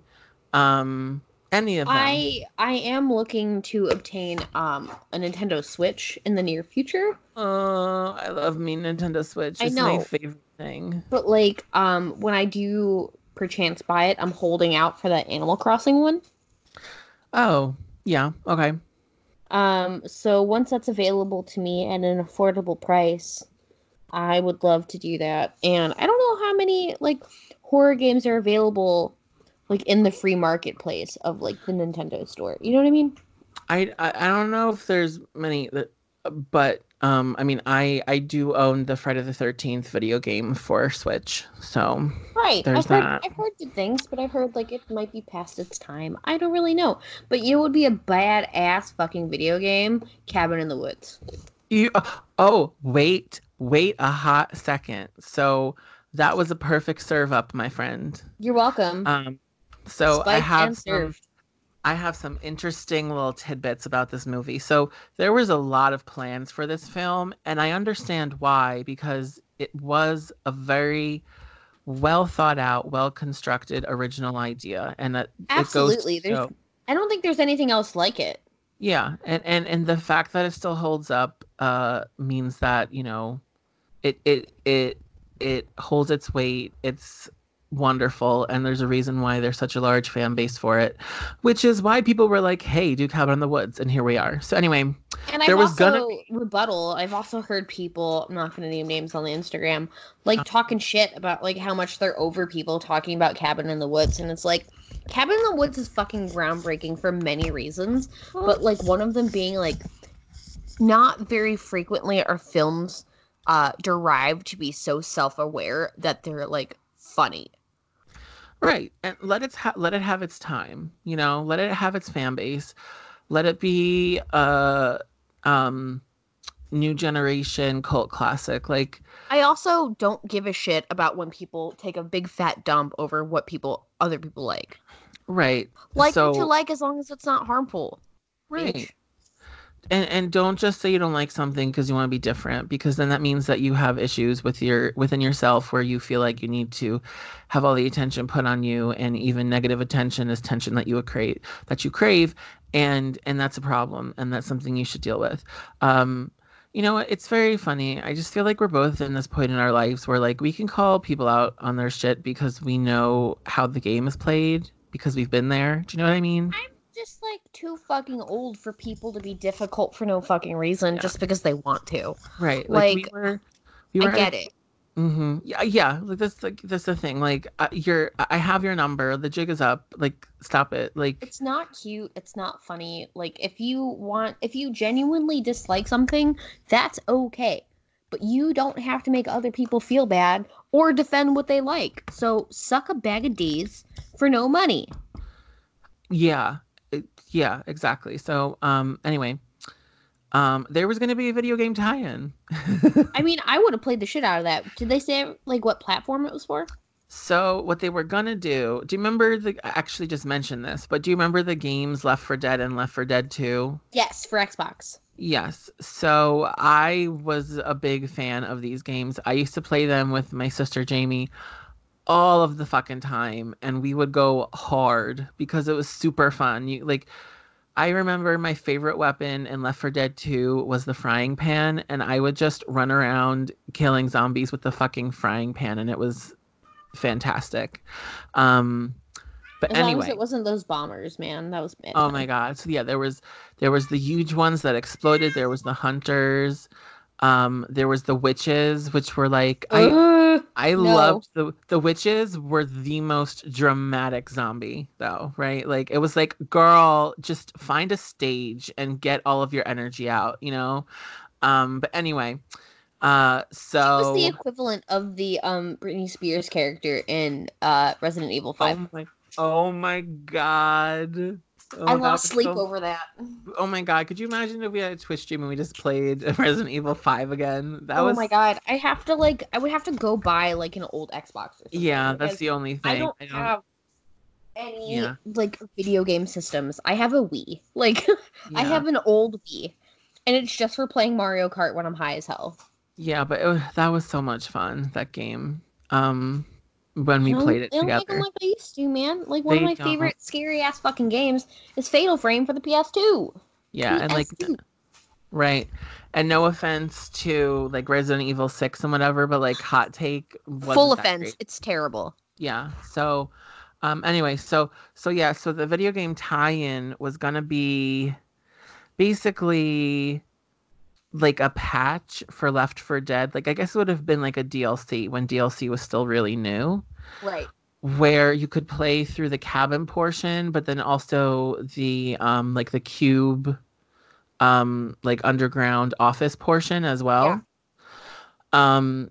Any of them. I am looking to obtain a Nintendo Switch in the near future. Oh, I love me Nintendo Switch. It's my favorite thing. But like, when I do perchance buy it. I'm holding out for the Animal Crossing one. Oh, yeah. Okay. So once that's available to me at an affordable price, I would love to do that. And I don't know how many, like, horror games are available, like, in the free marketplace of, like, the Nintendo store. You know what I mean? I don't know if there's many, that, but, I mean, I do own the Friday the 13th video game for Switch, so right. There's that. I've heard good things, but I've heard, like, it might be past its time. I don't really know. But you know, it would be a badass fucking video game, Cabin in the Woods. Wait a hot second. So that was a perfect serve up, my friend. You're welcome. So Spiked and served. I have some interesting little tidbits about this movie. So there was a lot of plans for this film, and I understand why, because it was a very well thought out, well constructed original idea. And that absolutely, I don't think there's anything else like it. Yeah, and the fact that it still holds up means that, you know, it holds its weight. It's wonderful, and there's a reason why there's such a large fan base for it, which is why people were like, hey, do Cabin in the Woods, and here we are. So anyway, and I've also heard people, I'm not gonna name names on the Instagram, like talking shit about like how much they're over people talking about Cabin in the Woods, and it's like, Cabin in the Woods is fucking groundbreaking for many reasons, but like one of them being like, not very frequently are films derived to be so self-aware that they're like funny. Right. And let it have its time, you know, let it have its fan base. Let it be a new generation cult classic. Like, I also don't give a shit about when people take a big fat dump over what other people like. Right. What you like, as long as it's not harmful. Right. And don't just say you don't like something because you want to be different, because then that means that you have issues with within yourself where you feel like you need to have all the attention put on you, and even negative attention is tension that you would create, that you crave, and that's a problem, and that's something you should deal with. You know, it's very funny. I just feel like we're both in this point in our lives where like we can call people out on their shit because we know how the game is played, because we've been there. Do you know what I mean? Just like too fucking old for people to be difficult for no fucking reason, just because they want to. Right. Like we were I get it. Mm-hmm. Yeah. That's the thing. Like I have your number. The jig is up. Like, stop it. Like, it's not cute. It's not funny. Like, if you genuinely dislike something, that's okay. But you don't have to make other people feel bad or defend what they like. So suck a bag of D's for no money. Yeah. Yeah, exactly. So, anyway, there was going to be a video game tie-in. I mean, I would have played the shit out of that. Did they say, like, what platform it was for? So, what they were going to do you remember I actually just mentioned this, but do you remember the games Left 4 Dead and Left 4 Dead 2? Yes, for Xbox. Yes. So, I was a big fan of these games. I used to play them with my sister, Jamie, all of the fucking time, and we would go hard because it was super fun. I remember my favorite weapon in Left 4 Dead 2 was the frying pan, and I would just run around killing zombies with the fucking frying pan, and it was fantastic. But as anyway, long as it wasn't those bombers, man, that was bad. Oh my god! So yeah, there was the huge ones that exploded. There was the hunters. There was the witches, which were like loved the witches were the most dramatic zombie though, right? Like, it was like, girl, just find a stage and get all of your energy out, you know? But anyway, so it was the equivalent of the Britney Spears character in Resident Evil 5. Oh my god. Oh, I lost sleep over that. Oh my god, could you imagine if we had a Twitch stream and we just played Resident Evil 5 again? Oh my god, I would have to go buy like an old Xbox or something. Yeah, that's the only thing. I don't have any like video game systems. I have a Wii. Like, yeah. I have an old Wii, and it's just for playing Mario Kart when I'm high as hell. Yeah, but that was so much fun, that game. When we played it together. They don't make them like I used to, man. Like, one of my favorite scary-ass fucking games is Fatal Frame for the PS2. Yeah, PS2. And like... Right. And no offense to, like, Resident Evil 6 and whatever, but, like, hot take... Full offense. Great. It's terrible. Yeah. So, anyway, so yeah, so the video game tie-in was gonna be basically like a patch for Left 4 Dead. Like, I guess it would have been like a DLC when DLC was still really new. Right. Where you could play through the cabin portion, but then also the like the cube, like underground office portion as well. Yeah.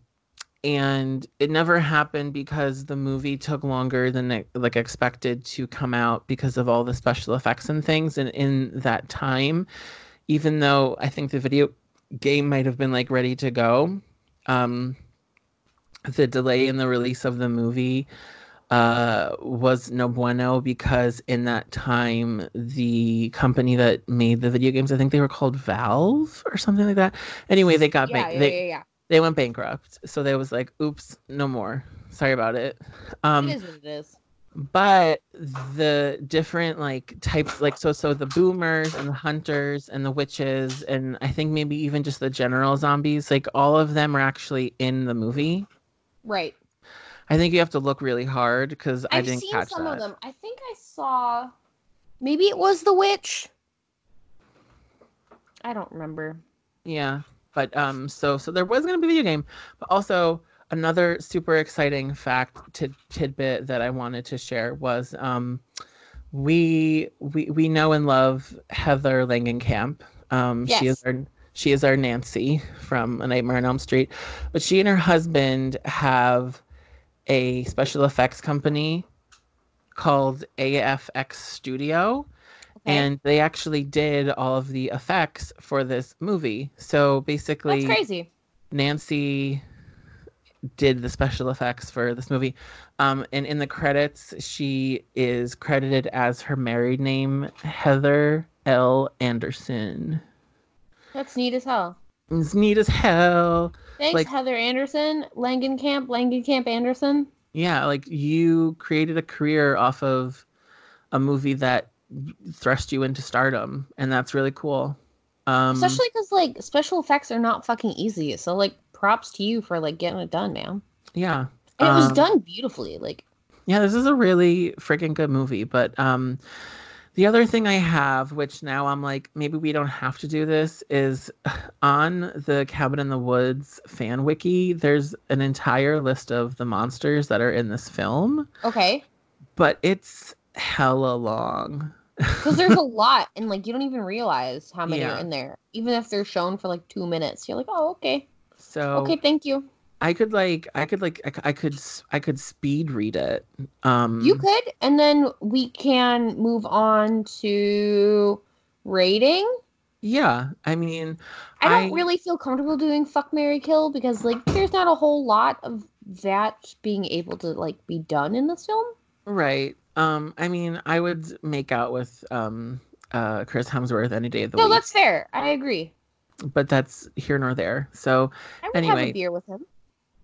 And it never happened because the movie took longer than like expected to come out because of all the special effects and things. And in that time, even though I think the video game might have been like ready to go, the delay in the release of the movie was no bueno, because in that time, the company that made the video games, I think they were called Valve or something like that. Anyway, they got They went bankrupt. So they was like, oops, no more. Sorry about it. It is what it is. But the different like types, like so the boomers and the hunters and the witches, and I think maybe even just the general zombies, like all of them are actually in the movie. Right. I think you have to look really hard because I didn't catch some of them. I think I saw, maybe it was the witch. I don't remember. Yeah. But so there was going to be a video game, but also another super exciting fact tidbit that I wanted to share was we know and love Heather Langenkamp. Yes. She is our Nancy from A Nightmare on Elm Street, but she and her husband have a special effects company called AFX Studio. And they actually did all of the effects for this movie. So basically, that's crazy. Nancy did the special effects for this movie. And in the credits, she is credited as her married name, Heather L. Anderson. That's neat as hell. It's neat as hell. Thanks, like, Heather Anderson, Langenkamp Anderson. Yeah, like you created a career off of a movie that thrust you into stardom, and that's really cool, especially because like special effects are not fucking easy, so like props to you for like getting it done, man. Yeah, and it was done beautifully. Like, yeah, this is a really freaking good movie. But the other thing I have, which now I'm like, maybe we don't have to do this, is on the Cabin in the Woods fan wiki, there's an entire list of the monsters that are in this film. Okay, but it's hella long because there's a lot, and like you don't even realize how many are in there, even if they're shown for like 2 minutes. You're like, oh, okay, so okay, thank you. I could speed read it. You could, and then we can move on to rating. Yeah, I mean, I don't really feel comfortable doing fuck, marry, kill because like there's not a whole lot of that being able to like be done in this film, right? I mean, I would make out with Chris Hemsworth any day of the week. No, that's fair. I agree. But that's here nor there. So, I would have a beer with him.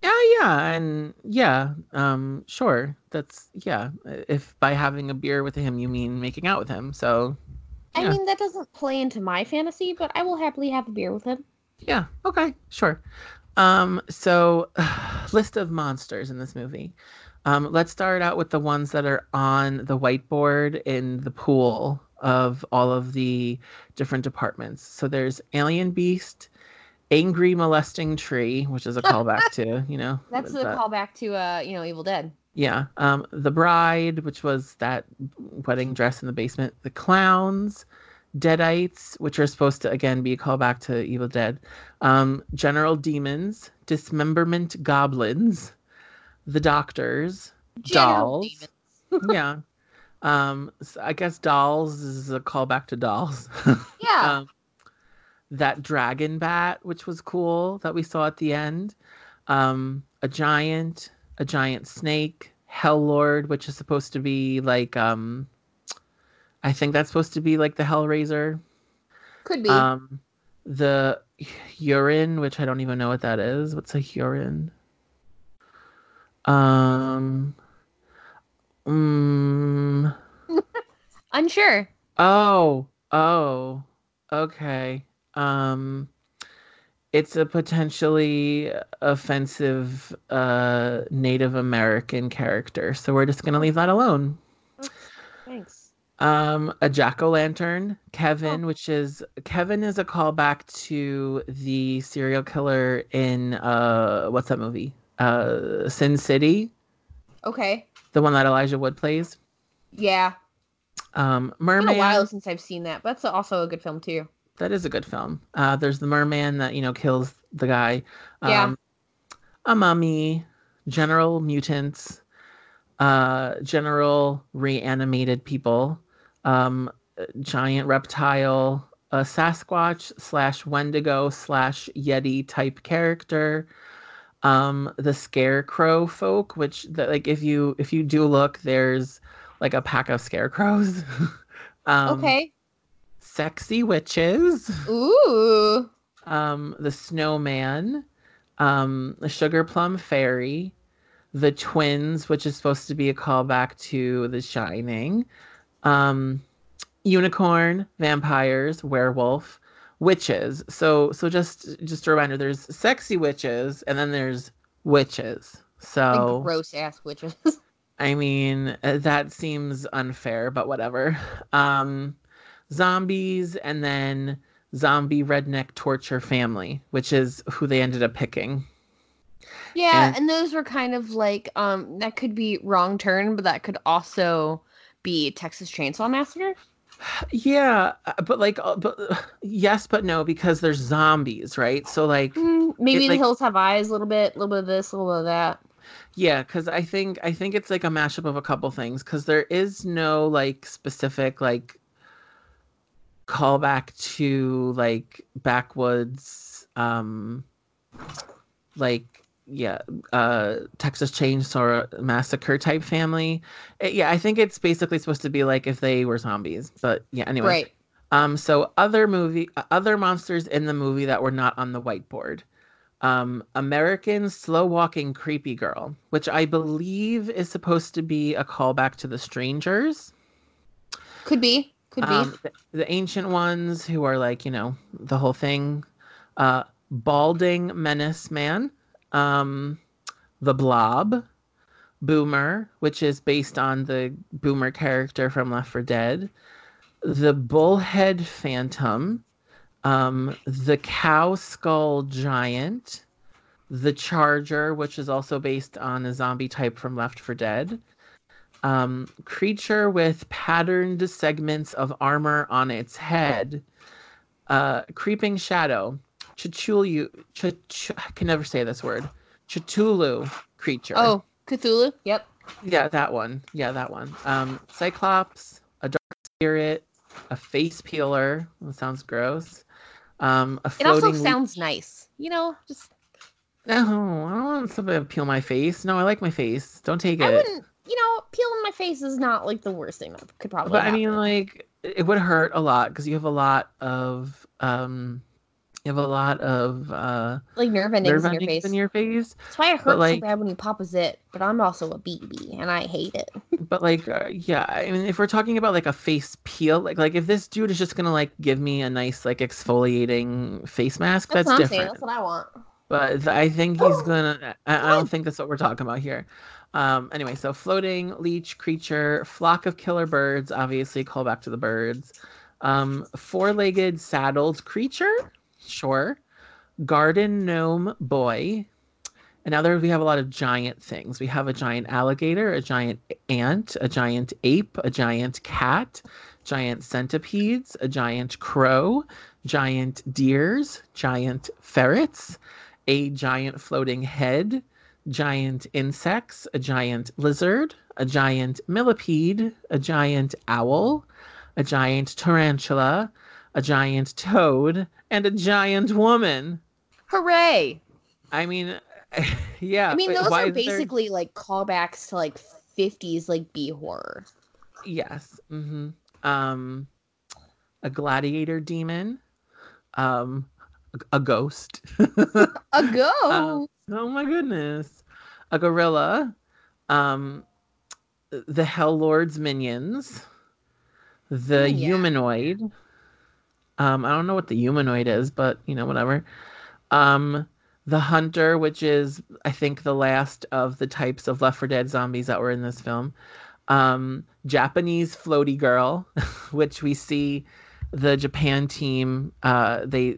Yeah. And yeah, sure. That's, yeah. If by having a beer with him, you mean making out with him. So, yeah. I mean, that doesn't play into my fantasy, but I will happily have a beer with him. Yeah. Okay. Sure. So, list of monsters in this movie. Let's start out with the ones that are on the whiteboard in the pool of all of the different departments. So there's Alien Beast, Angry Molesting Tree, which is a callback to, you know. That's a callback to, Evil Dead. Yeah. The Bride, which was that wedding dress in the basement. The Clowns, Deadites, which are supposed to, again, be a callback to Evil Dead. General Demons, Dismemberment Goblins. The Doctors, Dolls. Yeah. So I guess Dolls is a callback to Dolls. Yeah. That dragon bat, which was cool, that we saw at the end. A giant snake, Hell Lord, which is supposed to be like, I think that's supposed to be like the Hellraiser. Could be. The urine, which I don't even know what that is. What's a urine? Unsure. Oh, okay. it's a potentially offensive Native American character. So we're just going to leave that alone. Oh, thanks. A jack-o'-lantern, Kevin, which is a callback to the serial killer in, what's that movie? Sin City. Okay. The one that Elijah Wood plays. Yeah. Merman. It's been a while since I've seen that, but that's also a good film too. That is a good film. There's the merman that, you know, kills the guy. Yeah. A mummy, general mutants, general reanimated people, giant reptile, a Sasquatch / Wendigo / Yeti type character, the scarecrow folk, which if you do look, there's like a pack of scarecrows. Okay. Sexy witches. Ooh. The snowman. The sugar plum fairy. The twins, which is supposed to be a callback to The Shining. Unicorn, vampires, werewolf, witches. So just a reminder, there's sexy witches and then there's witches. So gross ass witches. I mean, that seems unfair, but whatever. Zombies, and then zombie redneck torture family, which is who they ended up picking. Yeah, and those were kind of like, that could be Wrong Turn, but that could also be Texas Chainsaw Massacre. Yeah, but yes, but no, because there's zombies, right? So like maybe The Hills Have Eyes, a little bit of this, a little bit of that. Yeah, because I think it's like a mashup of a couple things, because there is no like specific like callback to like backwoods Texas Chainsaw Massacre type family. I think it's basically supposed to be like if they were zombies, but yeah, anyway, right. So other monsters in the movie that were not on the whiteboard. American slow walking creepy girl, which I believe is supposed to be a callback to The Strangers. Could be. The ancient ones, who are like, you know, the whole thing. Balding menace man. The Blob. Boomer, which is based on the Boomer character from Left 4 Dead. The Bullhead Phantom. The Cow Skull Giant. The Charger, which is also based on a zombie type from Left 4 Dead. Creature with patterned segments of armor on its head. Creeping shadow. I can never say this word. Cthulhu creature. Oh, Cthulhu. Yep. Yeah, that one. Cyclops. A dark spirit. A face peeler. That sounds gross. It also sounds nice. You know, just. No, I don't want somebody to peel my face. No, I like my face. Don't take it. I wouldn't. You know, peeling my face is not like the worst thing that could probably happen. But I mean, like, it would hurt a lot because you have a lot of, like nerve endings in your face. That's why it hurts so bad when you pop a zit. But I'm also a BB and I hate it. But like, yeah, I mean, if we're talking about like a face peel, like if this dude is just gonna like give me a nice like exfoliating face mask, that's different. Saying. That's what I want. But I think he's gonna. I don't think that's what we're talking about here. Anyway, so floating, leech, creature, flock of killer birds, obviously call back to the birds. Four-legged saddled creature, sure. Garden gnome boy. And now we have a lot of giant things. We have a giant alligator, a giant ant, a giant ape, a giant cat, giant centipedes, a giant crow, giant deers, giant ferrets, a giant floating head, giant insects, a giant lizard, a giant millipede, a giant owl, a giant tarantula, a giant toad, and a giant woman. Hooray! I mean, yeah. I mean, those are basically like callbacks to like 50s like B horror. Yes. Mm-hmm. A gladiator demon. A ghost. A ghost. Oh my goodness. A gorilla. The Hell Lord's minions. The humanoid. I don't know what the humanoid is, but you know, whatever. The Hunter, which is, I think, the last of the types of Left 4 Dead zombies that were in this film. Japanese Floaty Girl, which we see the Japan team, the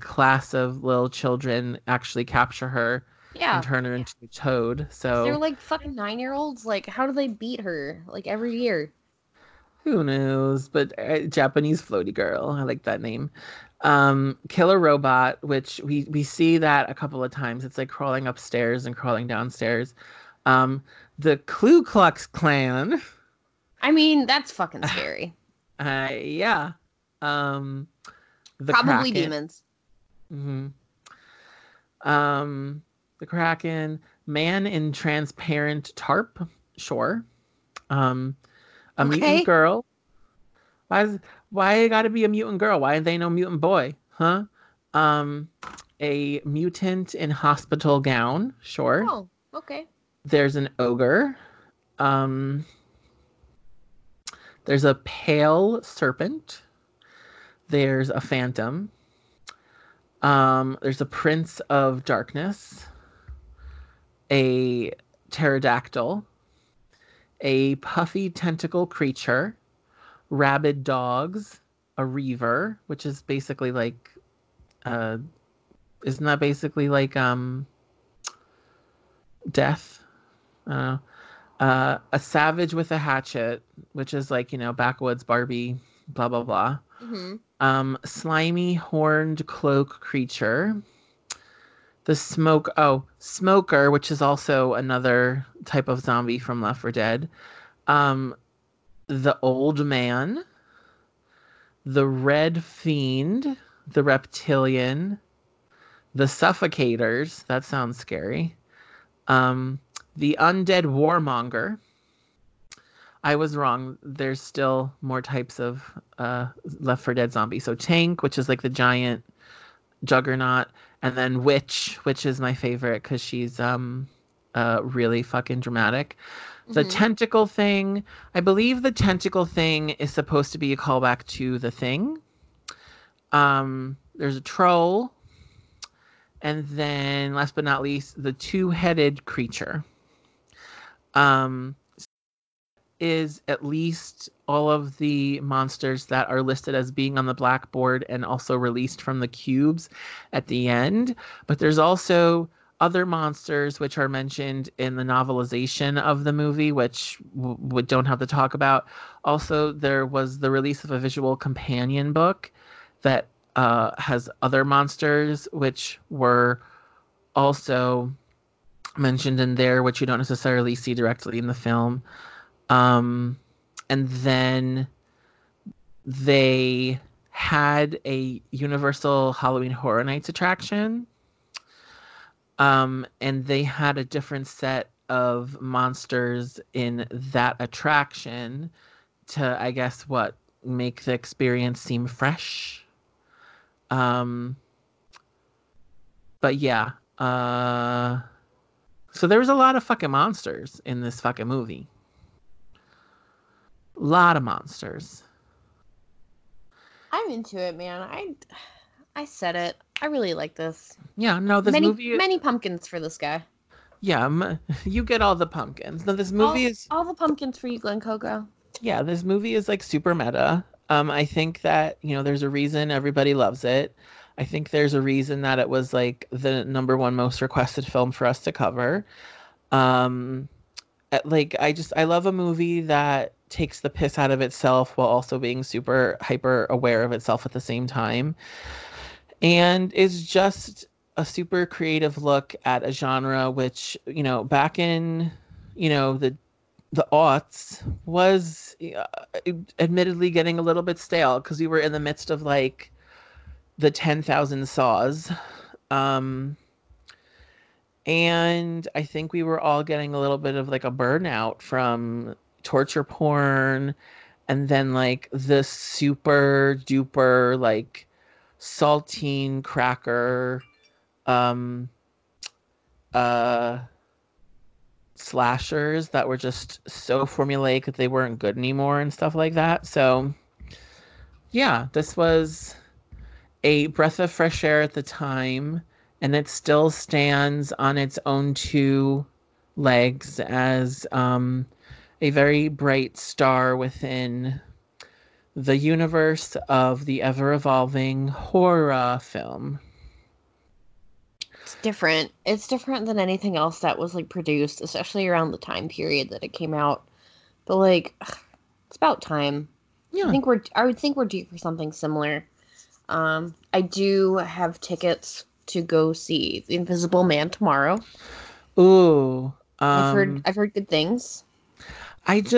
class of little children actually capture her and turn her into a toad. So they're like fucking 9-year-olds. Like, how do they beat her? Like every year. Who knows? But Japanese Floaty Girl, I like that name. Killer Robot, which we see that a couple of times. It's like crawling upstairs and crawling downstairs. The Ku Klux Klan. I mean, that's fucking scary. Yeah. The probably Kraken. Demons. Mm-hmm. The Kraken. Man in transparent tarp. Sure. A mutant girl. Why it gotta be a mutant girl? Why ain't they no mutant boy? Huh? A mutant in hospital gown. Sure. Oh, okay. There's an ogre. There's a pale serpent. There's a phantom. There's a prince of darkness. A pterodactyl. A puffy tentacle creature. Rabid dogs. A reaver, which is basically like... isn't that basically like death? A savage with a hatchet, which is like, you know, backwoods Barbie, blah, blah, blah. Mm-hmm. Slimy horned cloak creature. The smoker, which is also another type of zombie from Left 4 Dead. The old man. The red fiend. The reptilian. The suffocators. That sounds scary. The undead warmonger. I was wrong. There's still more types of Left 4 Dead zombies. So Tank, which is like the giant juggernaut, and then Witch, which is my favorite because she's really fucking dramatic. The tentacle thing. I believe the tentacle thing is supposed to be a callback to The Thing. There's a troll. And then, last but not least, the two-headed creature. Is at least all of the monsters that are listed as being on the blackboard and also released from the cubes at the end. But there's also other monsters which are mentioned in the novelization of the movie, which we don't have to talk about. Also, there was the release of a visual companion book that has other monsters which were also mentioned in there, which you don't necessarily see directly in the film. And then they had a Universal Halloween Horror Nights attraction. And they had a different set of monsters in that attraction to, I guess, make the experience seem fresh. But yeah, so there was a lot of fucking monsters in this fucking movie. A lot of monsters. I'm into it, man. I said it. I really like this. Yeah, no, this movie... Many pumpkins for this guy. Yeah, you get all the pumpkins. No, this movie is... All the pumpkins for you, Glen Coco. Yeah, this movie is, like, super meta. I think that, you know, there's a reason everybody loves it. I think there's a reason that it was like the #1 most requested film for us to cover. I love a movie that takes the piss out of itself while also being super hyper aware of itself at the same time. And it's just a super creative look at a genre, which, you know, back in, you know, the aughts was admittedly getting a little bit stale because we were in the midst of like the 10,000 Saws. And I think we were all getting a little bit of like a burnout from torture porn and then like the super duper like saltine cracker slashers that were just so formulaic that they weren't good anymore and stuff like that. So yeah, this was a breath of fresh air at the time, and it still stands on its own two legs as a very bright star within the universe of the ever-evolving horror film. It's different. It's different than anything else that was, like, produced, especially around the time period that it came out. But, like, it's about time. Yeah. I would think we're due for something similar. I do have tickets to go see The Invisible Man tomorrow. Ooh. I've heard good things. It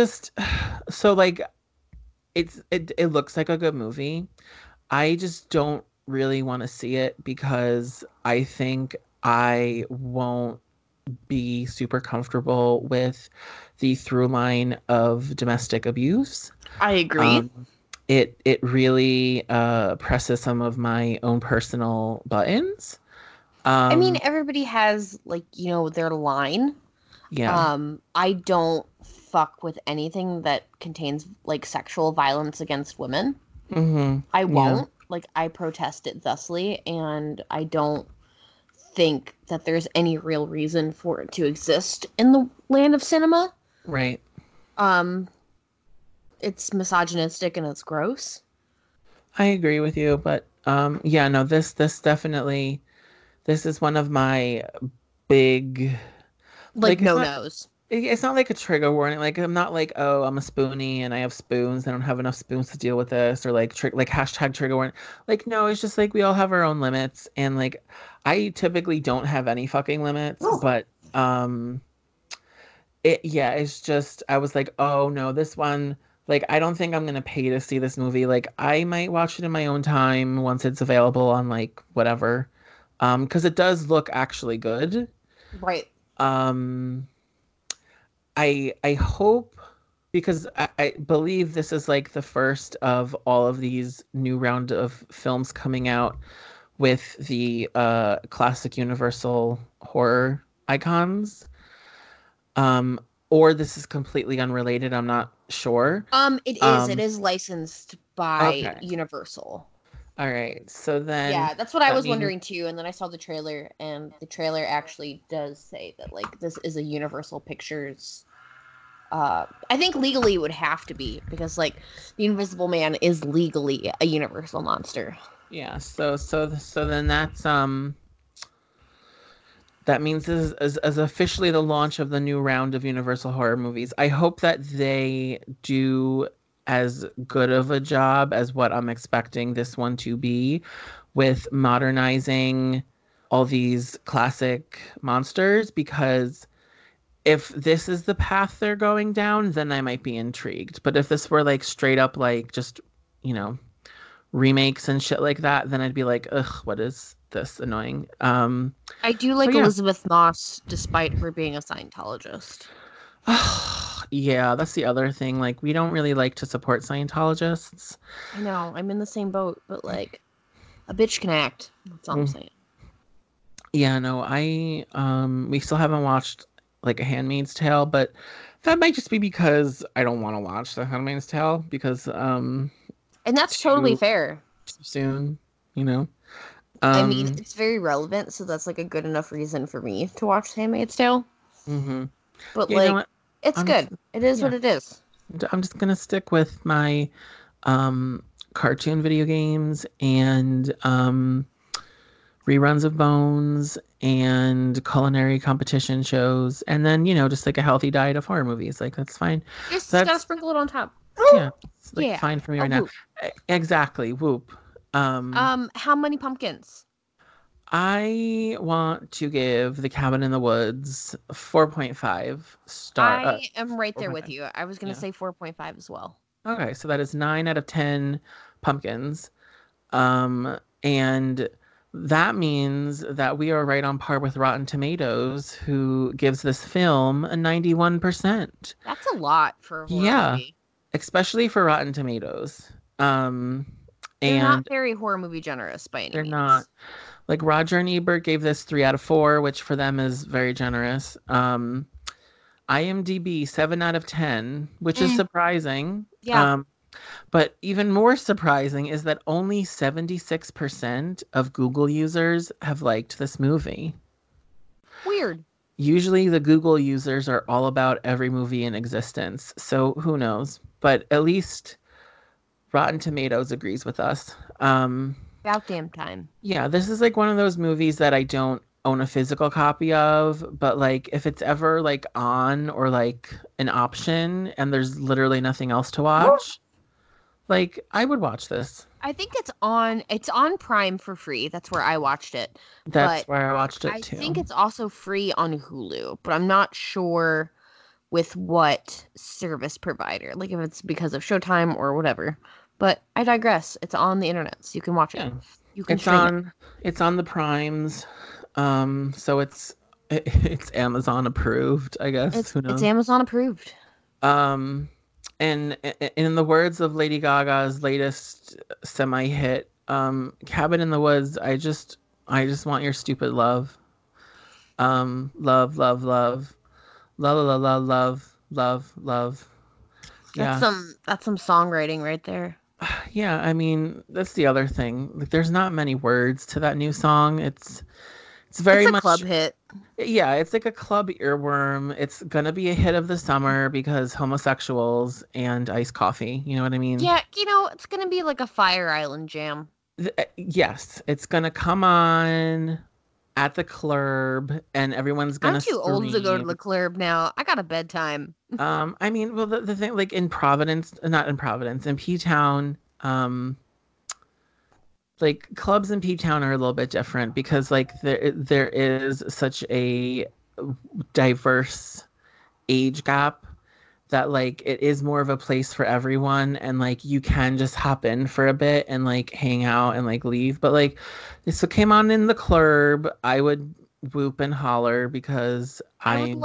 looks like a good movie. I just don't really want to see it because I think I won't be super comfortable with the through line of domestic abuse. I agree. It really presses some of my own personal buttons. I mean, everybody has, like, you know, their line. Yeah. I don't fuck with anything that contains, like, sexual violence against women. Mm-hmm. I won't. Yeah. Like, I protest it thusly, and I don't think that there's any real reason for it to exist in the land of cinema. Right. It's misogynistic and it's gross. I agree with you, but this is one of my big like no-nos. It's not like a trigger warning. Like, I'm not like, oh, I'm a spoonie and I have spoons. I don't have enough spoons to deal with this, or like hashtag trigger warning. Like, no, it's just like we all have our own limits, and like I typically don't have any fucking limits, but it's just I was like, oh no, this one, like, I don't think I'm gonna pay to see this movie. Like, I might watch it in my own time once it's available on like whatever, because it does look actually good. Right. I hope, because I believe this is like the first of all of these new round of films coming out with the classic Universal horror icons. Or this is completely unrelated. I'm not sure. It is. It is licensed by Universal. All right. So then. Yeah, that's what I was wondering too. And then I saw the trailer, and the trailer actually does say that, like, this is a Universal Pictures. I think legally it would have to be, because, like, The Invisible Man is legally a Universal monster. Yeah. So then that's that means this is officially the launch of the new round of Universal horror movies. I hope that they do as good of a job as what I'm expecting this one to be, with modernizing all these classic monsters, because if this is the path they're going down, then I might be intrigued. But if this were like straight up, like, just, you know, remakes and shit like that, then I'd be like, ugh, what is this annoying? I do like Elizabeth Moss, despite her being a Scientologist. Yeah, that's the other thing. Like, we don't really like to support Scientologists. I know, I'm in the same boat, but like, a bitch can act. That's all I'm saying. Yeah, no, we still haven't watched like a Handmaid's Tale, but that might just be because I don't want to watch the Handmaid's Tale, because and that's totally fair. Too soon, you know. I mean, it's very relevant, so that's like a good enough reason for me to watch Handmaid's Tale. Mm-hmm. But yeah, like, you know, it's good. It is what it is. I'm just gonna stick with my cartoon video games and reruns of Bones and culinary competition shows, and then, you know, just like a healthy diet of horror movies. Like, that's fine. Just gotta sprinkle it on top. Yeah, it's like fine for me right now. Exactly. Whoop. How many pumpkins? I want to give The Cabin in the Woods 4.5 star. I am right there with you. I was going to say 4.5 as well. Okay, so that is 9 out of 10 pumpkins. And that means that we are right on par with Rotten Tomatoes, who gives this film a 91%. That's a lot for a horror movie. Especially for Rotten Tomatoes. They're not very horror movie generous by any means. They're not. Like, Roger and Ebert gave this 3 out of 4, which for them is very generous. IMDb 7 out of 10, which is surprising. Yeah. But even more surprising is that only 76% of Google users have liked this movie. Weird. Usually the Google users are all about every movie in existence, so who knows? But at least Rotten Tomatoes agrees with us. About damn time. Yeah, this is like one of those movies that I don't own a physical copy of, but like if it's ever like on or like an option and there's literally nothing else to watch, like I would watch this. I think it's on Prime for free. That's where I watched it. That's where I watched it too. I think it's also free on Hulu, but I'm not sure with what service provider, like if it's because of Showtime or whatever. But I digress. It's on the internet, so you can watch it. You can It's on the Primes. So it's Amazon approved, I guess. Who knows? It's Amazon approved. And in the words of Lady Gaga's latest semi-hit, Cabin in the Woods, I just want your stupid love. Love, love, love. La la la la love, love, love. Yeah. That's some songwriting right there. Yeah, I mean, that's the other thing. Like, there's not many words to that new song. It's very much a club hit. Yeah, it's like a club earworm. It's gonna be a hit of the summer because homosexuals and iced coffee. You know what I mean? Yeah, it's gonna be like a Fire Island jam. Yes, it's gonna come on at the club, and everyone's gonna. I'm too old to go to the club now. I got a bedtime. I mean, well, the thing, like in P-Town, like clubs in P-Town are a little bit different because like there is such a diverse age gap that like it is more of a place for everyone, and like you can just hop in for a bit and like hang out and like leave. But like this came on in the club, I would whoop and holler because I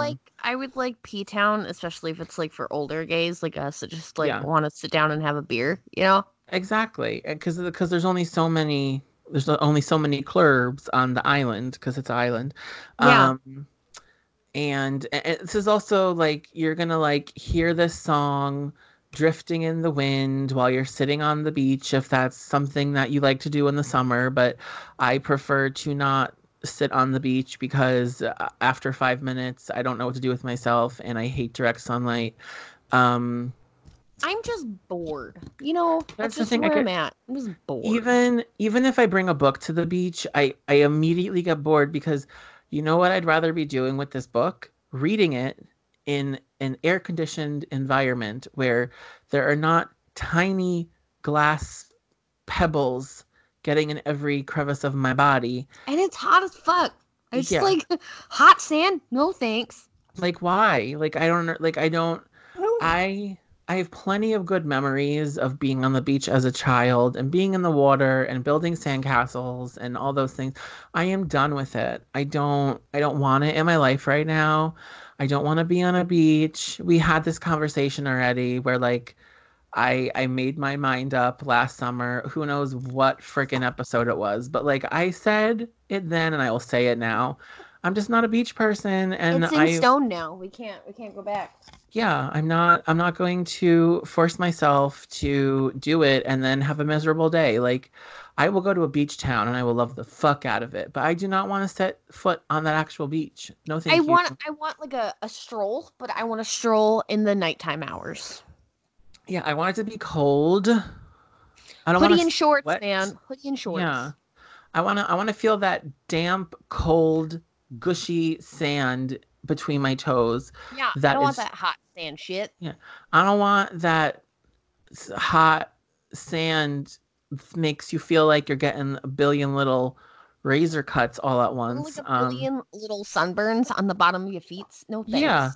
would like P-Town, especially if it's like for older gays like us that just like want to sit down and have a beer, you know? Exactly, because there's only so many clubs on the island because it's an island. And this is also like you're gonna like hear this song drifting in the wind while you're sitting on the beach if that's something that you like to do in the summer. But I prefer to not sit on the beach because after 5 minutes I don't know what to do with myself and I hate direct sunlight. I'm just bored. That's just where I'm at. I'm just bored. Even if I bring a book to the beach, I immediately get bored because you know what I'd rather be doing with this book? Reading it in an air-conditioned environment where there are not tiny glass pebbles getting in every crevice of my body. And it's hot as fuck. It's like hot sand? No thanks. Like why? Like I have plenty of good memories of being on the beach as a child and being in the water and building sandcastles and all those things. I am done with it. I don't want it in my life right now. I don't want to be on a beach. We had this conversation already where like I made my mind up last summer. Who knows what freaking episode it was, but like I said it then and I will say it now. I'm just not a beach person, and it's in stone now. We can't go back. Yeah, I'm not going to force myself to do it and then have a miserable day. Like, I will go to a beach town and I will love the fuck out of it, but I do not want to set foot on that actual beach. No, thank you. I want like a stroll, but I want to stroll in the nighttime hours. Yeah, I want it to be cold. I don't want hoodie and shorts, man. Hoodie and shorts. Yeah, I want to feel that damp, cold, gushy sand between my toes. Yeah, I don't want that hot sand shit. Yeah, I don't want that hot sand makes you feel like you're getting a billion little razor cuts all at once. Like a billion little sunburns on the bottom of your feet. No thanks. Yeah,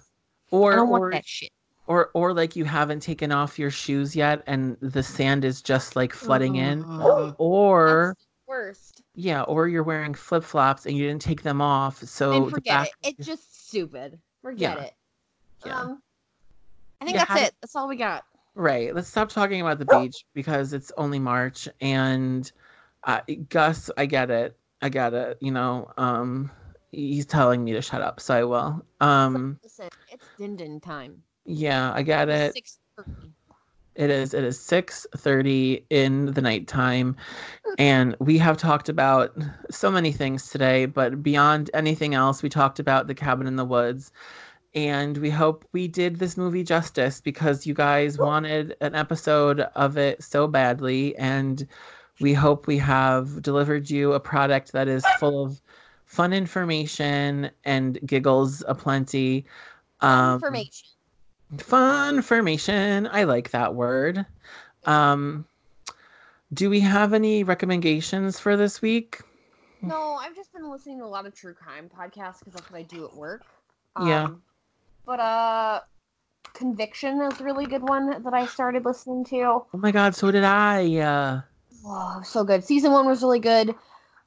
I don't want that shit. Or like you haven't taken off your shoes yet, and the sand is just like flooding in. Or that's the worst. Yeah, or you're wearing flip-flops and you didn't take them off, so... And forget it. It's just stupid. Forget it. Yeah. I think that's it. That's all we got. Right. Let's stop talking about the beach because it's only March. And Gus, I get it. He's telling me to shut up, so I will. Listen, it's din-din time. Yeah, I get it. 6:30. It is 6:30 in the nighttime, and we have talked about so many things today, but beyond anything else, we talked about The Cabin in the Woods, and we hope we did this movie justice because you guys wanted an episode of it so badly, and we hope we have delivered you a product that is full of fun information and giggles aplenty. Funformation. I like that word. Do we have any recommendations for this week? No, I've just been listening to a lot of true crime podcasts because that's what I do at work. Yeah. But Conviction is a really good one that I started listening to. Oh my god, so did I. Oh, so good. Season 1 was really good.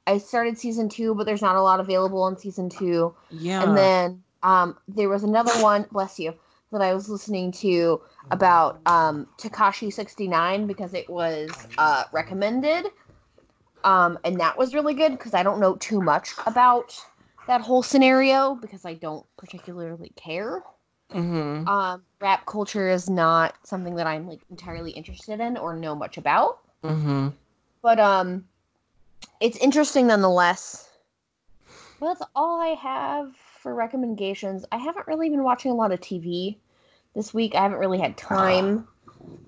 I started season 2, but there's not a lot available in season 2. Yeah. And then there was another one, bless you, that I was listening to about Tekashi 69 because it was recommended. And that was really good because I don't know too much about that whole scenario because I don't particularly care. Mm-hmm. Rap culture is not something that I'm like entirely interested in or know much about. Mm-hmm. But it's interesting nonetheless. Well, that's all I have for recommendations. I haven't really been watching a lot of TV this week. I haven't really had time.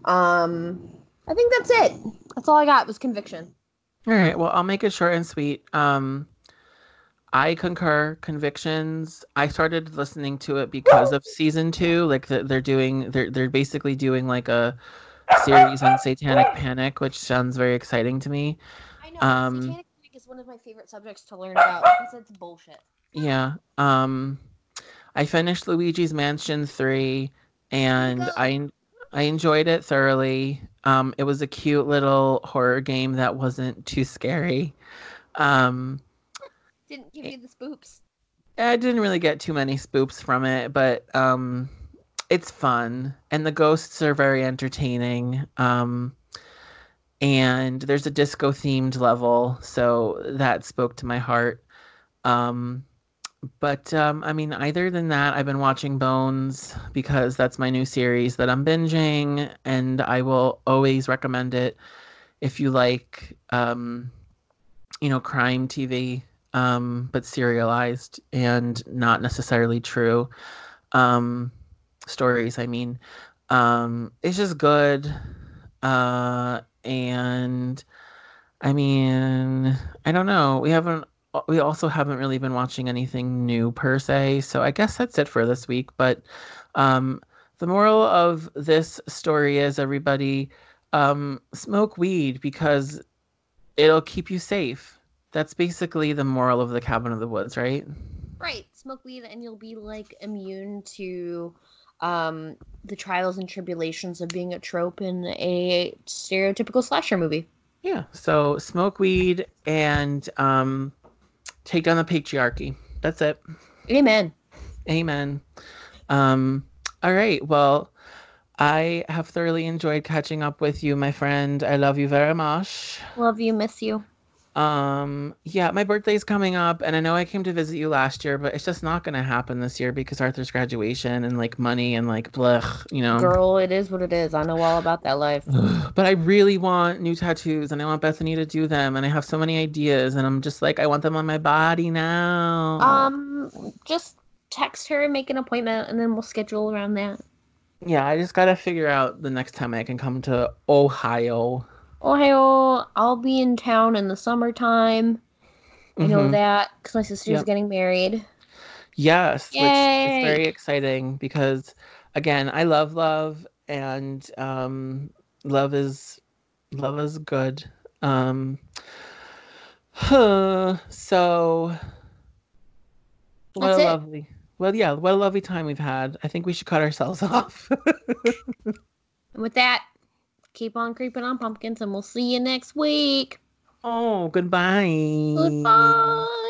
I think that's it. That's all I got was Conviction. All right. Well, I'll make it short and sweet. I concur. Convictions. I started listening to it because of season 2. Like they're basically doing like a series on Satanic Panic, which sounds very exciting to me. I know. Satanic Panic is one of my favorite subjects to learn about because it's bullshit. Yeah. I finished Luigi's Mansion 3 and I enjoyed it thoroughly. It was a cute little horror game that wasn't too scary. Didn't give you the spoops. I didn't really get too many spoops from it, but it's fun and the ghosts are very entertaining. And there's a disco themed level, so that spoke to my heart. I mean, either than that, I've been watching Bones because that's my new series that I'm binging, and I will always recommend it if you like, crime TV, but serialized and not necessarily true stories. I mean, it's just good, and I mean, I don't know. We also haven't really been watching anything new per se, so I guess that's it for this week. But the moral of this story is, everybody, smoke weed because it'll keep you safe. That's basically the moral of The Cabin in the Woods, right? Right. Smoke weed and you'll be, like, immune to the trials and tribulations of being a trope in a stereotypical slasher movie. Yeah. So smoke weed and... take down the patriarchy. That's it. Amen. All right. Well, I have thoroughly enjoyed catching up with you, my friend. I love you very much. Love you. Miss you. Yeah, my birthday's coming up, and I know I came to visit you last year, but it's just not going to happen this year because Arthur's graduation and, like, money and, like, blech, you know. Girl, it is what it is. I know all about that life. But I really want new tattoos, and I want Bethany to do them, and I have so many ideas, and I'm just like, I want them on my body now. Just text her and make an appointment, and then we'll schedule around that. Yeah, I just got to figure out the next time I can come to Ohio. I'll be in town in the summertime. I know that because my sister's getting married. Yes, yay! Which is very exciting because, again, I love love, and love is good. So what a lovely, what a lovely time we've had. I think we should cut ourselves off. And with that, keep on creeping on, pumpkins, and we'll see you next week. Oh, goodbye.